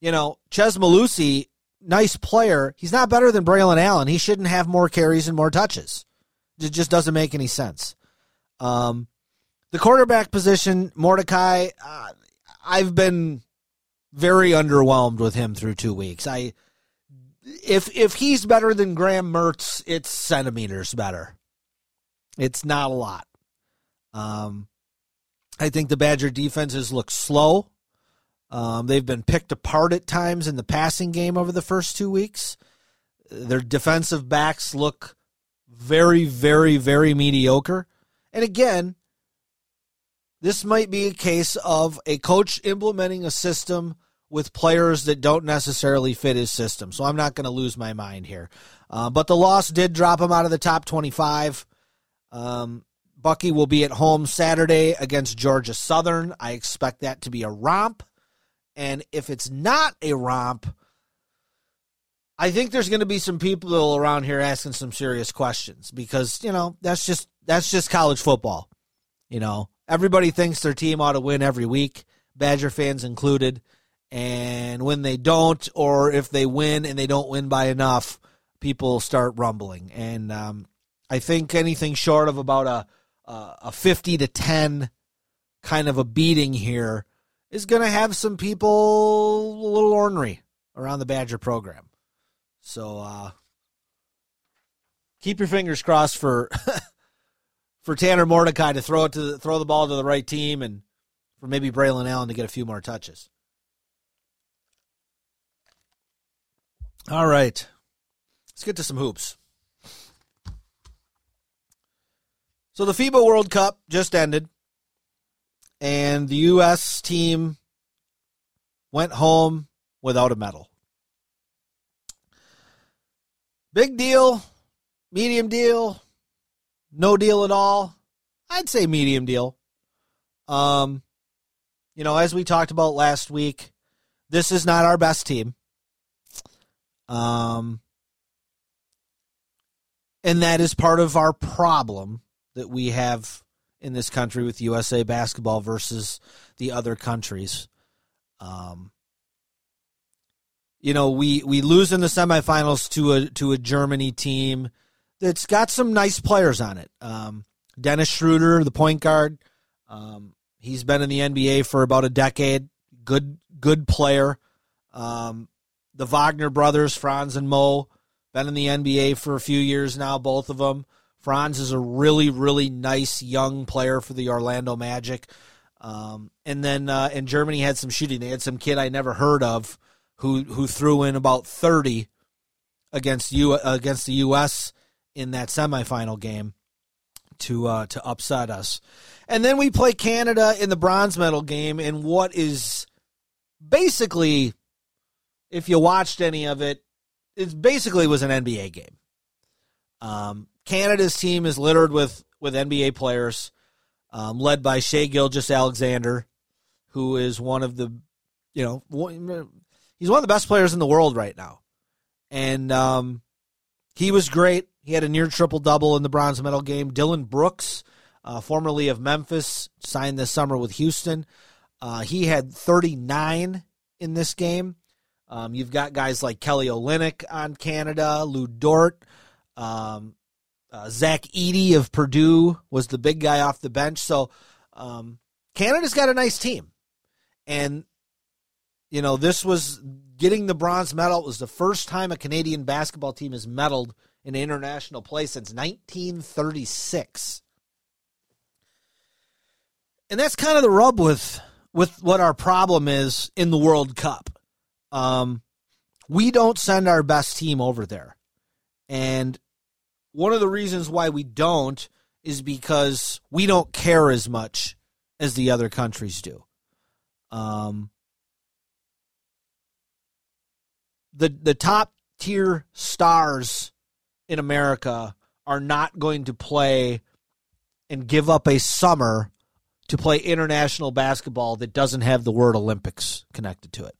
you know, Ches Malusi, nice player. He's not better than Braylon Allen. He shouldn't have more carries and more touches. It just doesn't make any sense. Um, the quarterback position, Mordecai, uh, I've been very underwhelmed with him through two weeks. I, if if he's better than Graham Mertz, it's centimeters better. It's not a lot. Um, I think the Badger defenses look slow. Um, they've been picked apart at times in the passing game over the first two weeks. Their defensive backs look very, very, very mediocre. And again, this might be a case of a coach implementing a system with players that don't necessarily fit his system. So I'm not going to lose my mind here. Uh, but the loss did drop him out of the top twenty-five. Um, Bucky will be at home Saturday against Georgia Southern. I expect that to be a romp. And if it's not a romp, I think there's going to be some people around here asking some serious questions because, you know, that's just that's just college football. You know, everybody thinks their team ought to win every week, Badger fans included. And when they don't, or if they win and they don't win by enough, people start rumbling. And um, I think anything short of about a a fifty to ten kind of a beating here is going to have some people a little ornery around the Badger program. So uh, keep your fingers crossed for for Tanner Mordecai to throw it to the, throw the ball to the right team, and for maybe Braylon Allen to get a few more touches. All right. Let's get to some hoops. So the FIBA World Cup just ended, and the U S team went home without a medal. Big deal, medium deal, no deal at all. I'd say medium deal. Um, you know, as we talked about last week, this is not our best team. Um, and that is part of our problem that we have in this country with U S A basketball versus the other countries. Um, you know, we, we lose in the semifinals to a, to a Germany team that's got some nice players on it. Um, Dennis Schroeder, the point guard, um, he's been in the N B A for about a decade. Good, good player. Um, The Wagner brothers, Franz and Mo, been in the N B A for a few years now, both of them. Franz is a really, really nice young player for the Orlando Magic. Um, and then uh, in Germany had some shooting. They had some kid I never heard of who who threw in about thirty against U, against the U S in that semifinal game to uh, to upset us. And then we play Canada in the bronze medal game in what is basically... If you watched any of it, it basically was an N B A game. Um, Canada's team is littered with, with N B A players, um, led by Shai Gilgeous-Alexander, who is one of the, you know, one, he's one of the best players in the world right now. And um, he was great. He had a near triple-double in the bronze medal game. Dillon Brooks, uh, formerly of Memphis, signed this summer with Houston. Uh, he had thirty-nine in this game. Um, you've got guys like Kelly Olynyk on Canada, Lou Dort, um, uh, Zach Edey of Purdue was the big guy off the bench. So um, Canada's got a nice team. And, you know, this was getting the bronze medal. It was the first time a Canadian basketball team has medaled in international play since nineteen thirty-six. And that's kind of the rub with, with what our problem is in the World Cup. Um, we don't send our best team over there. And one of the reasons why we don't is because we don't care as much as the other countries do. Um, the, the top tier stars in America are not going to play and give up a summer to play international basketball that doesn't have the word Olympics connected to it.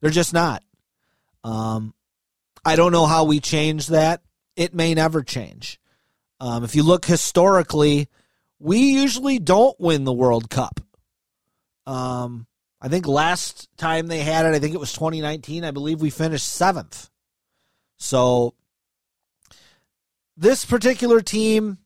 They're just not. Um, I don't know how we change that. It may never change. Um, if you look historically, we usually don't win the World Cup. Um, I think last time they had it, I think it was twenty nineteen. I believe we finished seventh. So this particular team,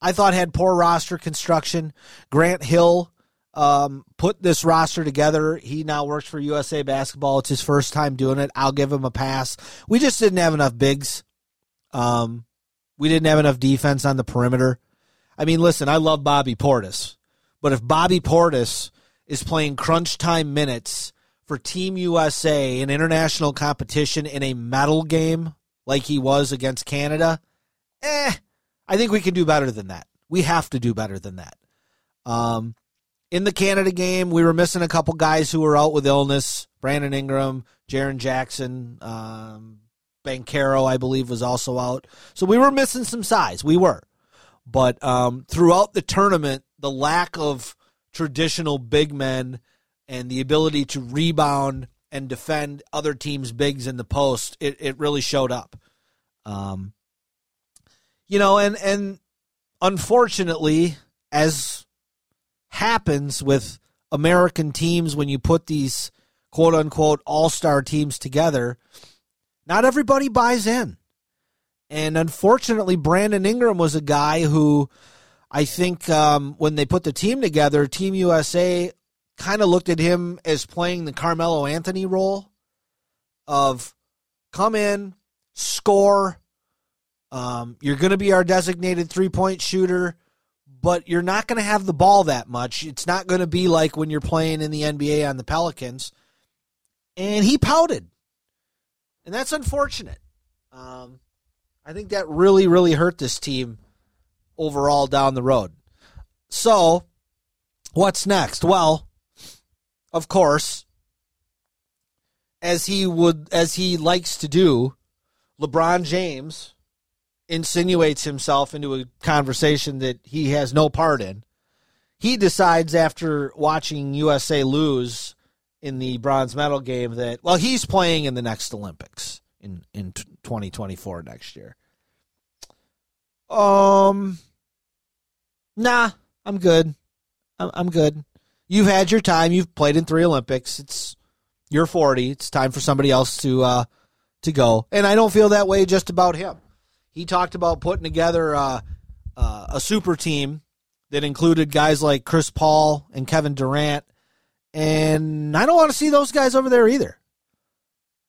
I thought, had poor roster construction. Grant Hill Um, put this roster together. He now works for U S A Basketball. It's his first time doing it. I'll give him a pass. We just didn't have enough bigs. Um, we didn't have enough defense on the perimeter. I mean, listen, I love Bobby Portis, but if Bobby Portis is playing crunch time minutes for Team U S A in international competition in a medal game like he was against Canada, eh, I think we can do better than that. We have to do better than that. Um, in the Canada game, we were missing a couple guys who were out with illness. Brandon Ingram, Jaren Jackson, um, Banchero, I believe, was also out. So we were missing some size. We were. But um, throughout the tournament, the lack of traditional big men and the ability to rebound and defend other teams' bigs in the post, it, it really showed up. Um, you know, and, and unfortunately, as happens with American teams when you put these quote-unquote all-star teams together, not everybody buys in. And unfortunately, Brandon Ingram was a guy who I think um, when they put the team together, Team U S A kind of looked at him as playing the Carmelo Anthony role of come in, score, um, you're going to be our designated three-point shooter, but you're not going to have the ball that much. It's not going to be like when you're playing in the N B A on the Pelicans. And he pouted. And that's unfortunate. Um I think that really, really hurt this team overall down the road. So, what's next? Well, of course, as he would, as he likes to do, LeBron James insinuates himself into a conversation that he has no part in. He decides after watching U S A lose in the bronze medal game that, well, he's playing in the next Olympics. In, in twenty twenty-four next year. Um, nah, I'm good. I'm, I'm good. You've had your time. You've played in three Olympics. It's you're forty. It's time for somebody else to uh, to go. And I don't feel that way just about him. He talked about putting together uh, uh, a super team that included guys like Chris Paul and Kevin Durant. And I don't want to see those guys over there either.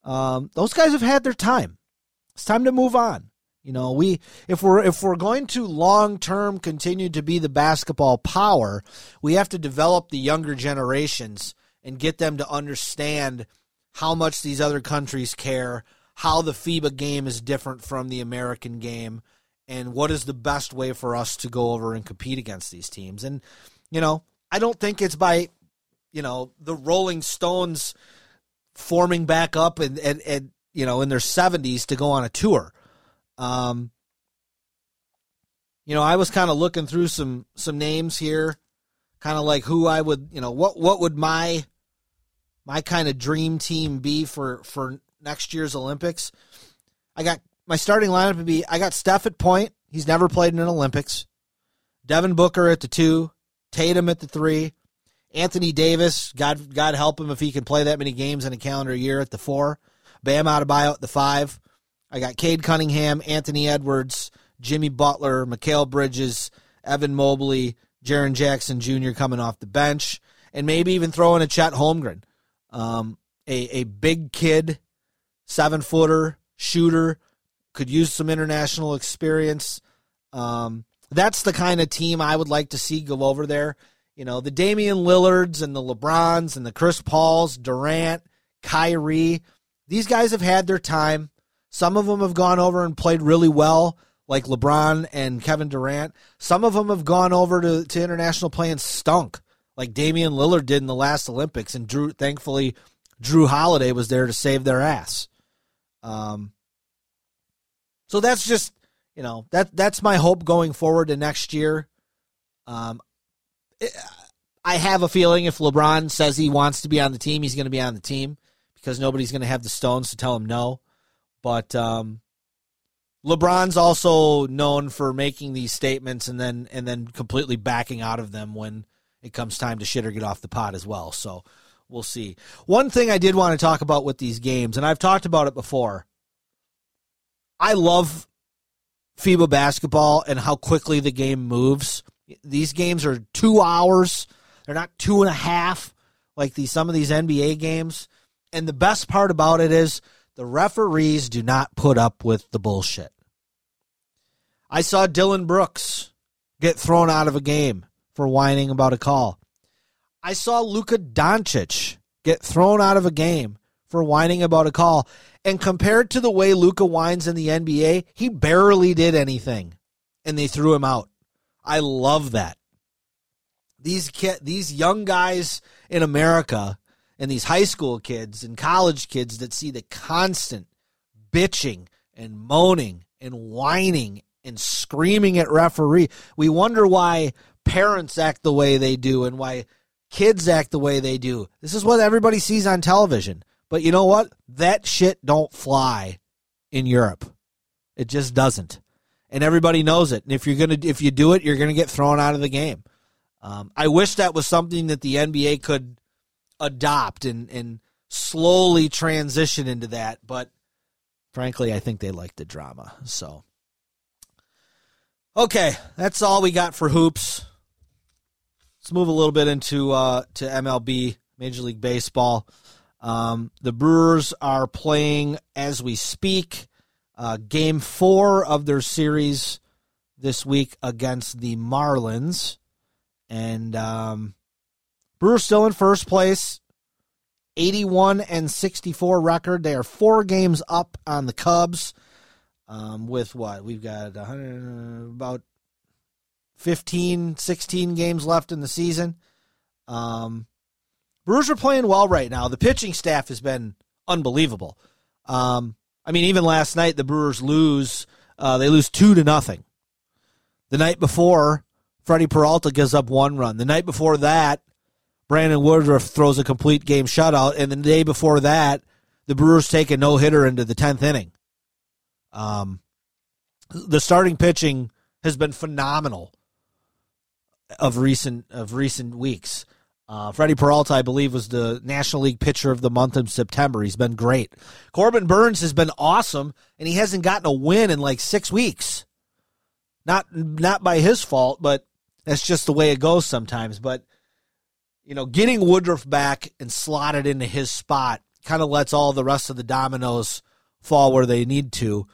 Um, those guys have had their time. It's time to move on. You know, we if we're if we're going to long term continue to be the basketball power, we have to develop the younger generations and get them to understand how much these other countries care, how the FIBA game is different from the American game, and what is the best way for us to go over and compete against these teams. And you know, I don't think it's by, you know, the Rolling Stones forming back up and, and, and, you know, in their seventies to go on a tour. Um, you know, I was kind of looking through some, some names here, kind of like who I would, you know, what, what would my, my kind of dream team be for, for next year's Olympics. I got my starting lineup would be, I got Steph at point. He's never played in an Olympics. Devin Booker at the two, Tatum at the three, Anthony Davis, God God help him if he can play that many games in a calendar year, at the four. Bam Adebayo at the five. I got Cade Cunningham, Anthony Edwards, Jimmy Butler, Mikal Bridges, Evan Mobley, Jaren Jackson Junior coming off the bench, and maybe even throw in a Chet Holmgren, um, a, a big kid, seven-footer, shooter, could use some international experience. Um, that's the kind of team I would like to see go over there. You know, the Damian Lillards and the LeBrons and the Chris Pauls, Durant, Kyrie, these guys have had their time. Some of them have gone over and played really well, like LeBron and Kevin Durant. Some of them have gone over to, to international play and stunk, like Damian Lillard did in the last Olympics, and Drew, thankfully Drew Holiday was there to save their ass. Um, so that's just, you know, that that's my hope going forward to next year. Um, I have a feeling if LeBron says he wants to be on the team, he's going to be on the team because nobody's going to have the stones to tell him no. But um, LeBron's also known for making these statements and then and then completely backing out of them when it comes time to shit or get off the pot as well. So we'll see. One thing I did want to talk about with these games, and I've talked about it before, I love FIBA basketball and how quickly the game moves. These games are two hours. They're not two and a half like these, some of these N B A games. And the best part about it is the referees do not put up with the bullshit. I saw Dillon Brooks get thrown out of a game for whining about a call. I saw Luka Doncic get thrown out of a game for whining about a call. And compared to the way Luka whines in the N B A, he barely did anything, and they threw him out. I love that. These ki- these young guys in America and these high school kids and college kids that see the constant bitching and moaning and whining and screaming at referee. We wonder why parents act the way they do and why kids act the way they do. This is what everybody sees on television. But you know what? That shit don't fly in Europe. It just doesn't. And everybody knows it. And if you're going to, if you do it, you're going to get thrown out of the game. Um, I wish that was something that the N B A could adopt and, and slowly transition into that. But frankly, I think they like the drama. So, okay, that's all we got for hoops. Let's move a little bit into uh, to M L B, Major League Baseball. Um, the Brewers are playing as we speak. Uh, game four of their series this week against the Marlins. And um, Brewers still in first place. eighty-one and sixty-four record. They are four games up on the Cubs. Um, with what? We've got one hundred, about fifteen, sixteen games left in the season. Um, Brewers are playing well right now. The pitching staff has been unbelievable. Um, I mean, even last night, the Brewers lose. Uh, they lose two to nothing. The night before, Freddie Peralta gives up one run. The night before that, Brandon Woodruff throws a complete game shutout, and the day before that, the Brewers take a no-hitter into the tenth inning. Um, the starting pitching has been phenomenal of recent of recent weeks. Uh, Freddie Peralta, I believe, was the National League Pitcher of the Month in September. He's been great. Corbin Burns has been awesome, and he hasn't gotten a win in like six weeks. Not not by his fault, but that's just the way it goes sometimes. But you know, getting Woodruff back and slotted into his spot kind of lets all the rest of the dominoes fall where they need to.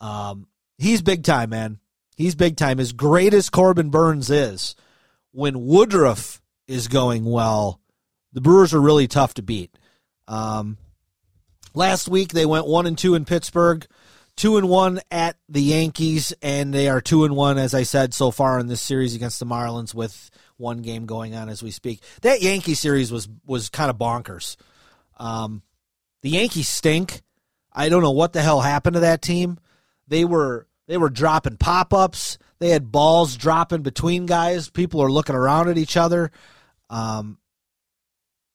Um, he's big time, man. He's big time. As great as Corbin Burns is, when Woodruff is going well, the Brewers are really tough to beat. Um, last week, they went one and two in Pittsburgh, two and one at the Yankees, and they are two and one, as I said, so far in this series against the Marlins with one game going on as we speak. That Yankee series was was kind of bonkers. Um, the Yankees stink. I don't know what the hell happened to that team. They were they were dropping pop-ups. They had balls dropping between guys. People are looking around at each other. Um,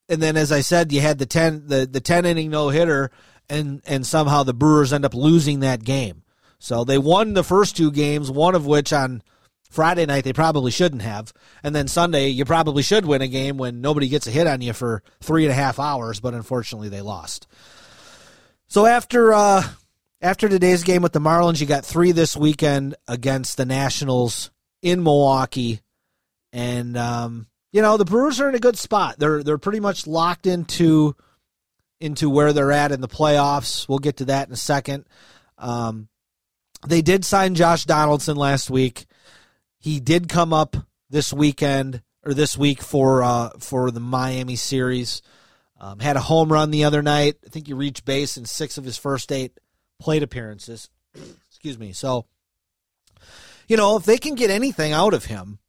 and then, as I said, you had the ten the the ten inning no hitter, and and somehow the Brewers end up losing that game. So they won the first two games, one of which on Friday night they probably shouldn't have, and then Sunday you probably should win a game when nobody gets a hit on you for three and a half hours, but unfortunately they lost. So after uh, after today's game with the Marlins, you got three this weekend against the Nationals in Milwaukee, and um, you know the Brewers are in a good spot. They're they're pretty much locked into into where they're at in the playoffs. We'll get to that in a second. Um, they did sign Josh Donaldson last week. He did come up this weekend or this week for uh, for the Miami series. Um, had a home run the other night. I think he reached base in six of his first eight plate appearances. Excuse me. So, you know, if they can get anything out of him,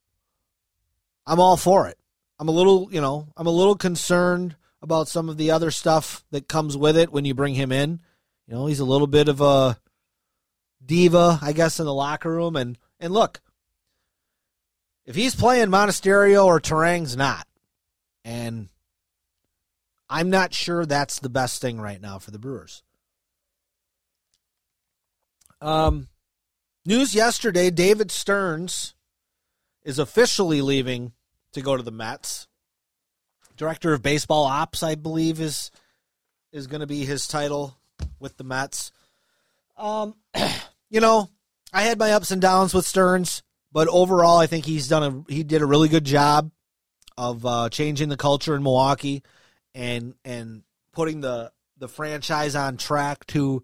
I'm all for it. I'm a little, you know, I'm a little concerned about some of the other stuff that comes with it when you bring him in. You know, he's a little bit of a diva, I guess, in the locker room. And and look. If he's playing, Monasterio or Terang's not. And I'm not sure that's the best thing right now for the Brewers. Um, news yesterday, David Stearns is officially leaving to go to the Mets. Director of Baseball Ops, I believe, is is going to be his title with the Mets. Um, you know, I had my ups and downs with Stearns. But overall, I think he's done a he did a really good job of uh, changing the culture in Milwaukee and and putting the, the franchise on track to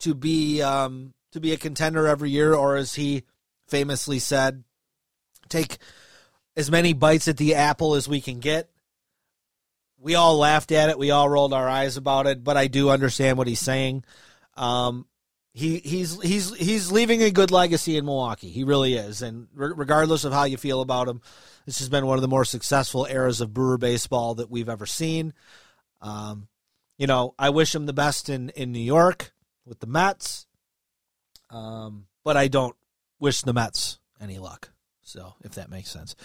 to be um, to be a contender every year, or as he famously said, take as many bites at the apple as we can get. we all laughed at it. We all rolled our eyes about it, but I do understand what he's saying. Um, he he's he's he's leaving a good legacy in Milwaukee. He really is, and re- regardless of how you feel about him, this has been one of the more successful eras of Brewer baseball that we've ever seen. Um, you know, I wish him the best in, in New York with the Mets, um, but I don't wish the Mets any luck. So, if that makes sense.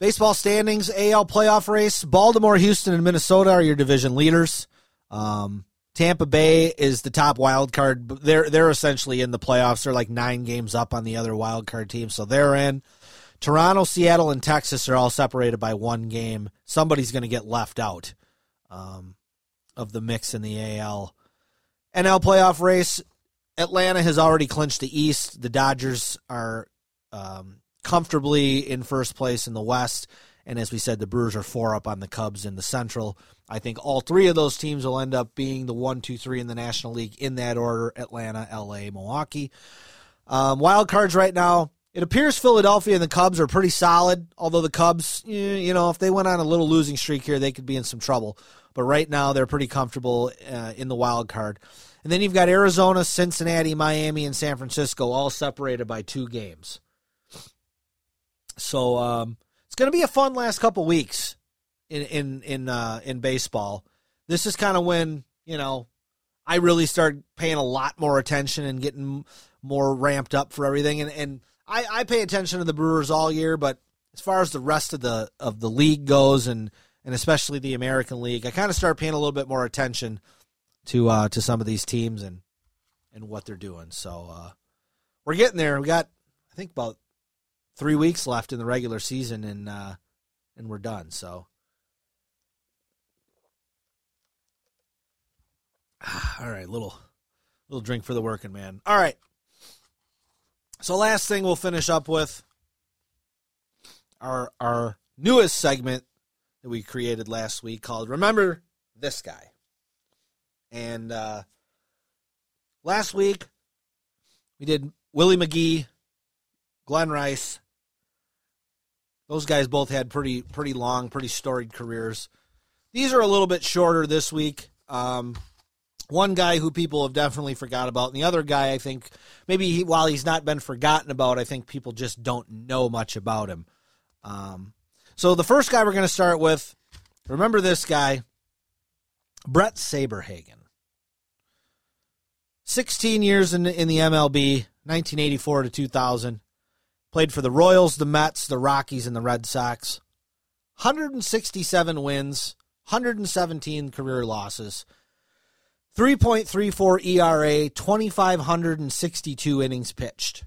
Baseball standings, A L playoff race. Baltimore, Houston, and Minnesota are your division leaders. Um, Tampa Bay is the top wild card. They're they're essentially in the playoffs. They're like nine games up on the other wild card team, so they're in. Toronto, Seattle, and Texas are all separated by one game. Somebody's going to get left out um, of the mix in the A L. N L playoff race. Atlanta has already clinched the East. The Dodgers are um, comfortably in first place in the West. And as we said, the Brewers are four up on the Cubs in the Central. I think all three of those teams will end up being the one, two, three in the National League in that order: Atlanta, L A, Milwaukee. Um, wild cards right now. It appears Philadelphia and the Cubs are pretty solid, although the Cubs, you know, if they went on a little losing streak here, they could be in some trouble. But right now, they're pretty comfortable uh, in the wild card. And then you've got Arizona, Cincinnati, Miami, and San Francisco, all separated by two games. So um, it's going to be a fun last couple weeks in in in uh, in baseball. This is kind of when, you know, I really start paying a lot more attention and getting more ramped up for everything. And, and I, I pay attention to the Brewers all year, but as far as the rest of the of the league goes, and and especially the American League, I kind of start paying a little bit more attention to uh, to some of these teams and and what they're doing. So uh, we're getting there. We got, I think, about three weeks left in the regular season, and uh, and we're done. So all right, little little drink for the working man. All right. So last thing we'll finish up with, our our newest segment that we created last week called Remember This Guy. And uh, last week we did Willie McGee, Glenn Rice. Those guys both had pretty pretty long, pretty storied careers. These are a little bit shorter this week. Um One guy who people have definitely forgot about, and the other guy, I think, maybe he, while he's not been forgotten about, I think people just don't know much about him. Um, so the first guy we're going to start with, remember this guy, Brett Saberhagen. sixteen years in, in the M L B, nineteen eighty-four to two thousand. Played for the Royals, the Mets, the Rockies, and the Red Sox. one hundred sixty-seven wins, one hundred seventeen career losses. three point three four E R A, two thousand five hundred sixty-two innings pitched.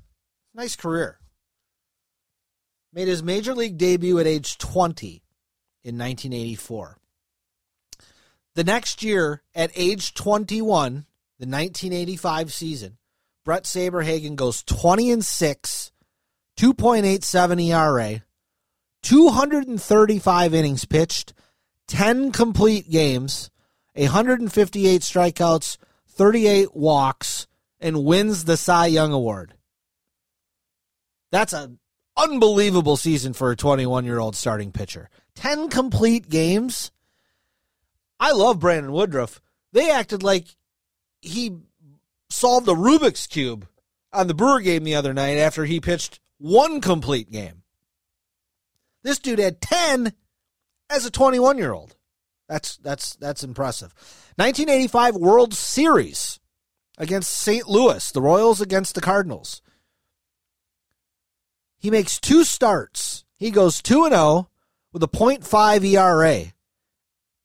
Nice career. Made his major league debut at age twenty in nineteen eighty-four. The next year, at age twenty-one, the nineteen eighty-five season, Brett Saberhagen goes twenty and six, two point eight seven E R A, two hundred thirty-five innings pitched, ten complete games, one hundred fifty-eight strikeouts, thirty-eight walks, and wins the Cy Young Award. That's an unbelievable season for a twenty-one-year-old starting pitcher. ten complete games. I love Brandon Woodruff. They acted like he solved a Rubik's Cube on the Brewer game the other night after he pitched one complete game. This dude had ten as a twenty-one-year-old. That's that's that's impressive. nineteen eighty-five World Series against Saint Louis, the Royals against the Cardinals. He makes two starts. He goes two and oh with a point five E R A.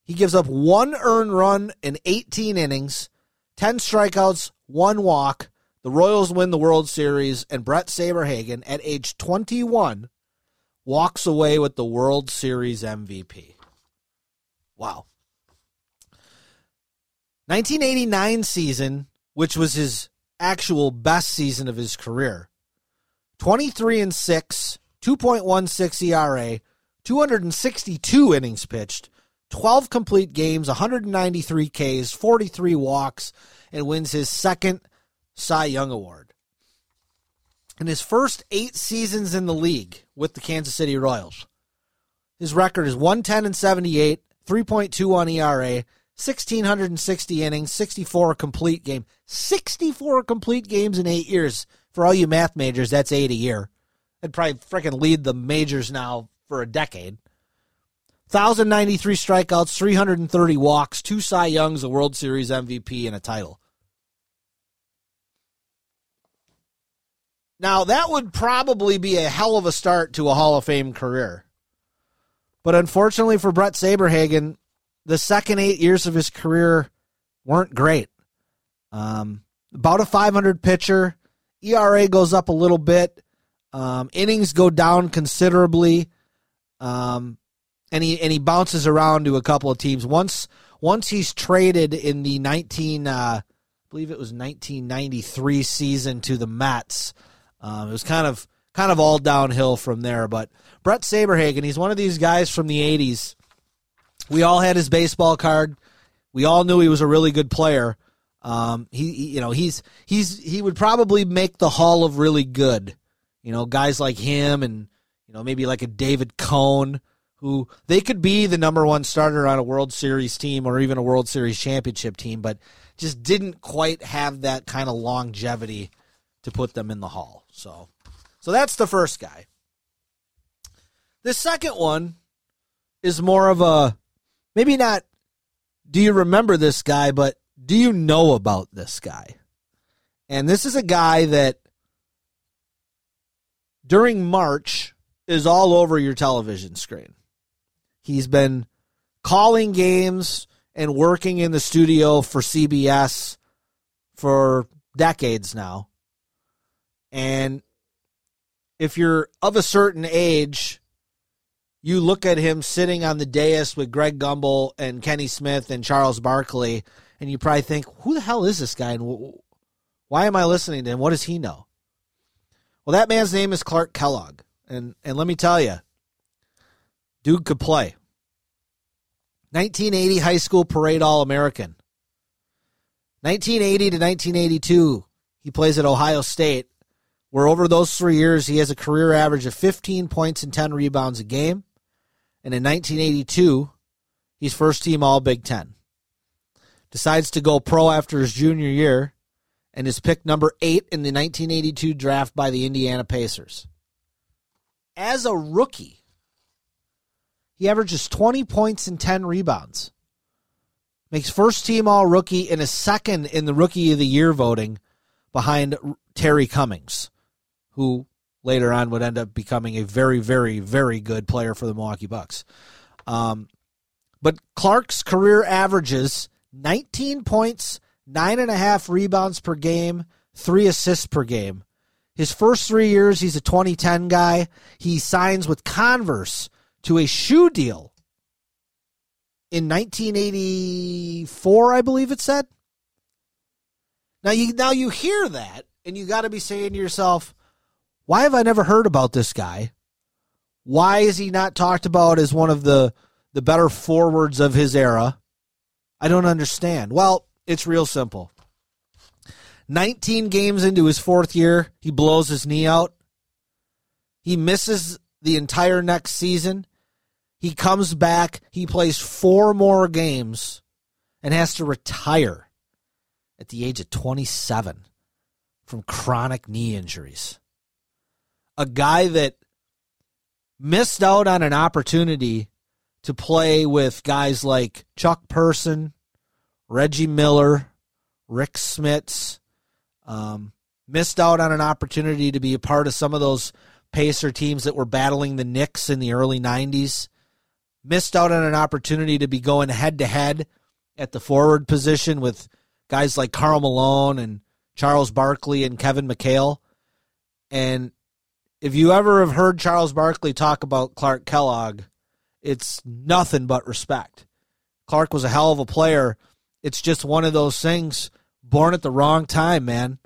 He gives up one earned run in eighteen innings, ten strikeouts, one walk. The Royals win the World Series, and Brett Saberhagen, at age twenty-one, walks away with the World Series M V P. Wow. nineteen eighty-nine season, which was his actual best season of his career. twenty-three and six, two point one six E R A, two hundred sixty-two innings pitched, twelve complete games, one hundred ninety-three Ks, forty-three walks, and wins his second Cy Young Award. In his first eight seasons in the league with the Kansas City Royals, his record is one ten and seventy-eight, three point two on E R A, one thousand six hundred sixty innings, sixty-four complete game, sixty-four complete games in eight years. For all you math majors, that's eight a year. I'd probably freaking lead the majors now for a decade. one thousand ninety-three strikeouts, three hundred thirty walks, two Cy Youngs, a World Series M V P, and a title. Now, that would probably be a hell of a start to a Hall of Fame career. But unfortunately for Brett Saberhagen, the second eight years of his career weren't great. Um, about a five hundred pitcher. E R A goes up a little bit. Um, innings go down considerably. Um, and he and he bounces around to a couple of teams. Once once he's traded in the nineteen, uh, I believe it was nineteen ninety-three season to the Mets. Um, it was kind of kind of all downhill from there. But Brett Saberhagen, he's one of these guys from the eighties. We all had his baseball card. We all knew he was a really good player. Um, he, he, you know, he's he's he would probably make the Hall of Really Good. You know, guys like him, and you know, maybe like a David Cone, who they could be the number one starter on a World Series team or even a World Series championship team, but just didn't quite have that kind of longevity to put them in the Hall. So, so that's the first guy. The second one is more of a, maybe not do you remember this guy, but do you know about this guy? And this is a guy that during March is all over your television screen. He's been calling games and working in the studio for C B S for decades now. And if you're of a certain age, you look at him sitting on the dais with Greg Gumbel and Kenny Smith and Charles Barkley, and you probably think, who the hell is this guy? And why am I listening to him? What does he know? Well, that man's name is Clark Kellogg. And, and let me tell you, dude could play. nineteen eighty high school parade All-American. nineteen eighty to nineteen eighty-two, he plays at Ohio State, where over those three years, he has a career average of fifteen points and ten rebounds a game. And in nineteen eighty-two, he's first-team All-Big Ten. Decides to go pro after his junior year and is picked number eight in the nineteen eighty-two draft by the Indiana Pacers. As a rookie, he averages twenty points and ten rebounds. Makes first-team All-Rookie and is second in the Rookie of the Year voting behind Terry Cummings, who later on would end up becoming a very, very, very good player for the Milwaukee Bucks. Um, but Clark's career averages nineteen points, nine point five rebounds per game, three assists per game. His first three years, he's a twenty ten guy. He signs with Converse to a shoe deal in nineteen eighty-four, I believe it said. Now you now you hear that, and you got to be saying to yourself, why have I never heard about this guy? Why is he not talked about as one of the, the better forwards of his era? I don't understand. Well, it's real simple. nineteen games into his fourth year, he blows his knee out. He misses the entire next season. He comes back, he plays four more games, and has to retire at the age of twenty-seven from chronic knee injuries. A guy that missed out on an opportunity to play with guys like Chuck Person, Reggie Miller, Rick Smits, um, missed out on an opportunity to be a part of some of those Pacer teams that were battling the Knicks in the early nineties. Missed out on an opportunity to be going head-to-head at the forward position with guys like Karl Malone and Charles Barkley and Kevin McHale. And if you ever have heard Charles Barkley talk about Clark Kellogg, it's nothing but respect. Clark was a hell of a player. It's just one of those things, born at the wrong time, man.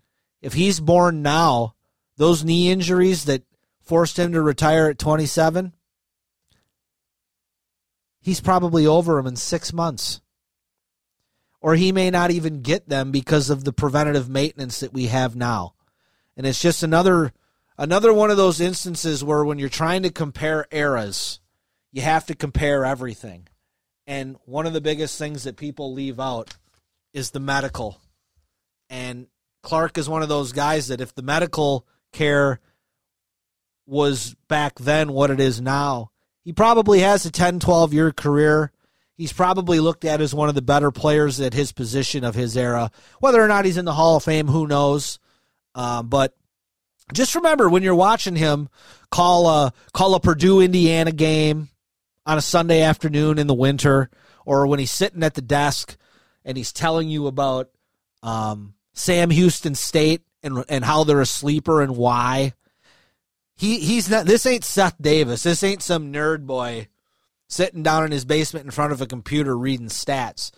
If he's born now, those knee injuries that forced him to retire at twenty-seven, he's probably over him in six months. Or he may not even get them because of the preventative maintenance that we have now. And it's just another another one of those instances where when you're trying to compare eras, you have to compare everything. And one of the biggest things that people leave out is the medical. And Clark is one of those guys that if the medical care was back then what it is now, he probably has a ten, twelve-year career. He's probably looked at as one of the better players at his position of his era. Whether or not he's in the Hall of Fame, who knows? Um, but just remember when you're watching him call a, call a Purdue-Indiana game on a Sunday afternoon in the winter, or when he's sitting at the desk and he's telling you about um, Sam Houston State and and how they're a sleeper and why. He he's not. This ain't Seth Davis. This ain't some nerd boy sitting down in his basement in front of a computer reading stats.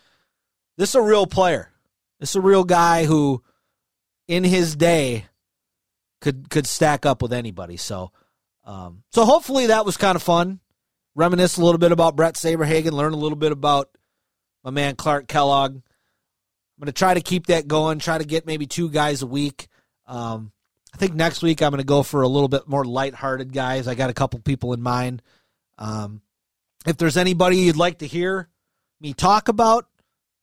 This is a real player. This is a real guy who, in his day, could could stack up with anybody. So, um, so hopefully that was kind of fun. Reminisce a little bit about Brett Saberhagen. Learn a little bit about my man Clark Kellogg. I'm going to try to keep that going. Try to get maybe two guys a week. Um, I think next week I'm going to go for a little bit more lighthearted guys. I got a couple people in mind. Um, if there's anybody you'd like to hear me talk about,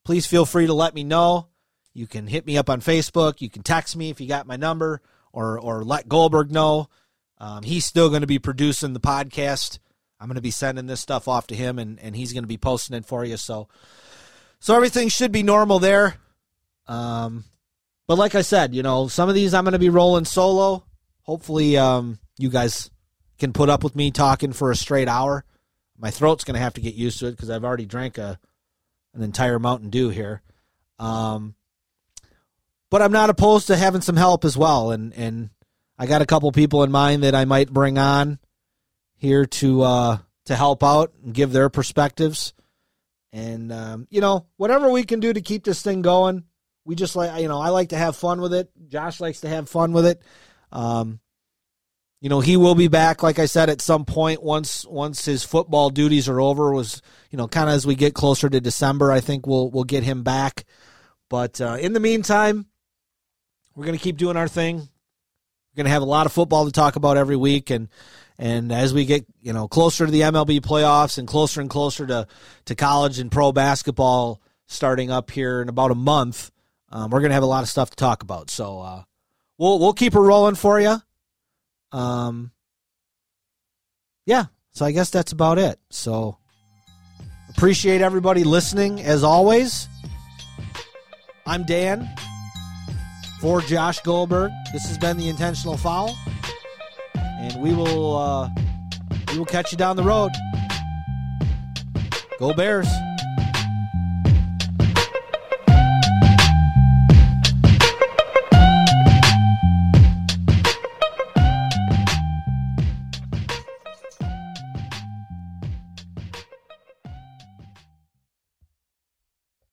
please feel free to let me know. You can hit me up on Facebook. You can text me if you got my number, or or let Goldberg know. Um, he's still going to be producing the podcast. I'm going to be sending this stuff off to him, and, and he's going to be posting it for you. So so everything should be normal there. Um, but like I said, you know, some of these I'm going to be rolling solo. Hopefully um, you guys can put up with me talking for a straight hour. My throat's going to have to get used to it because I've already drank a, an entire Mountain Dew here. Um, but I'm not opposed to having some help as well, and, and I got a couple people in mind that I might bring on here to uh, to help out and give their perspectives. And, um, you know, whatever we can do to keep this thing going, we just like, you know, I like to have fun with it. Josh likes to have fun with it. Um, you know, he will be back, like I said, at some point once once his football duties are over. Was, you know, kind of as we get closer to December, I think we'll we'll get him back. But uh, in the meantime, we're going to keep doing our thing. We're going to have a lot of football to talk about every week, and And as we get, you know, closer to the M L B playoffs and closer and closer to, to college and pro basketball starting up here in about a month, um, we're going to have a lot of stuff to talk about. So uh, we'll we'll keep it rolling for you. Um, yeah, so I guess that's about it. So appreciate everybody listening as always. I'm Dan for Josh Goldberg. This has been The Intentional Foul. And we will uh, we will catch you down the road. Go Bears.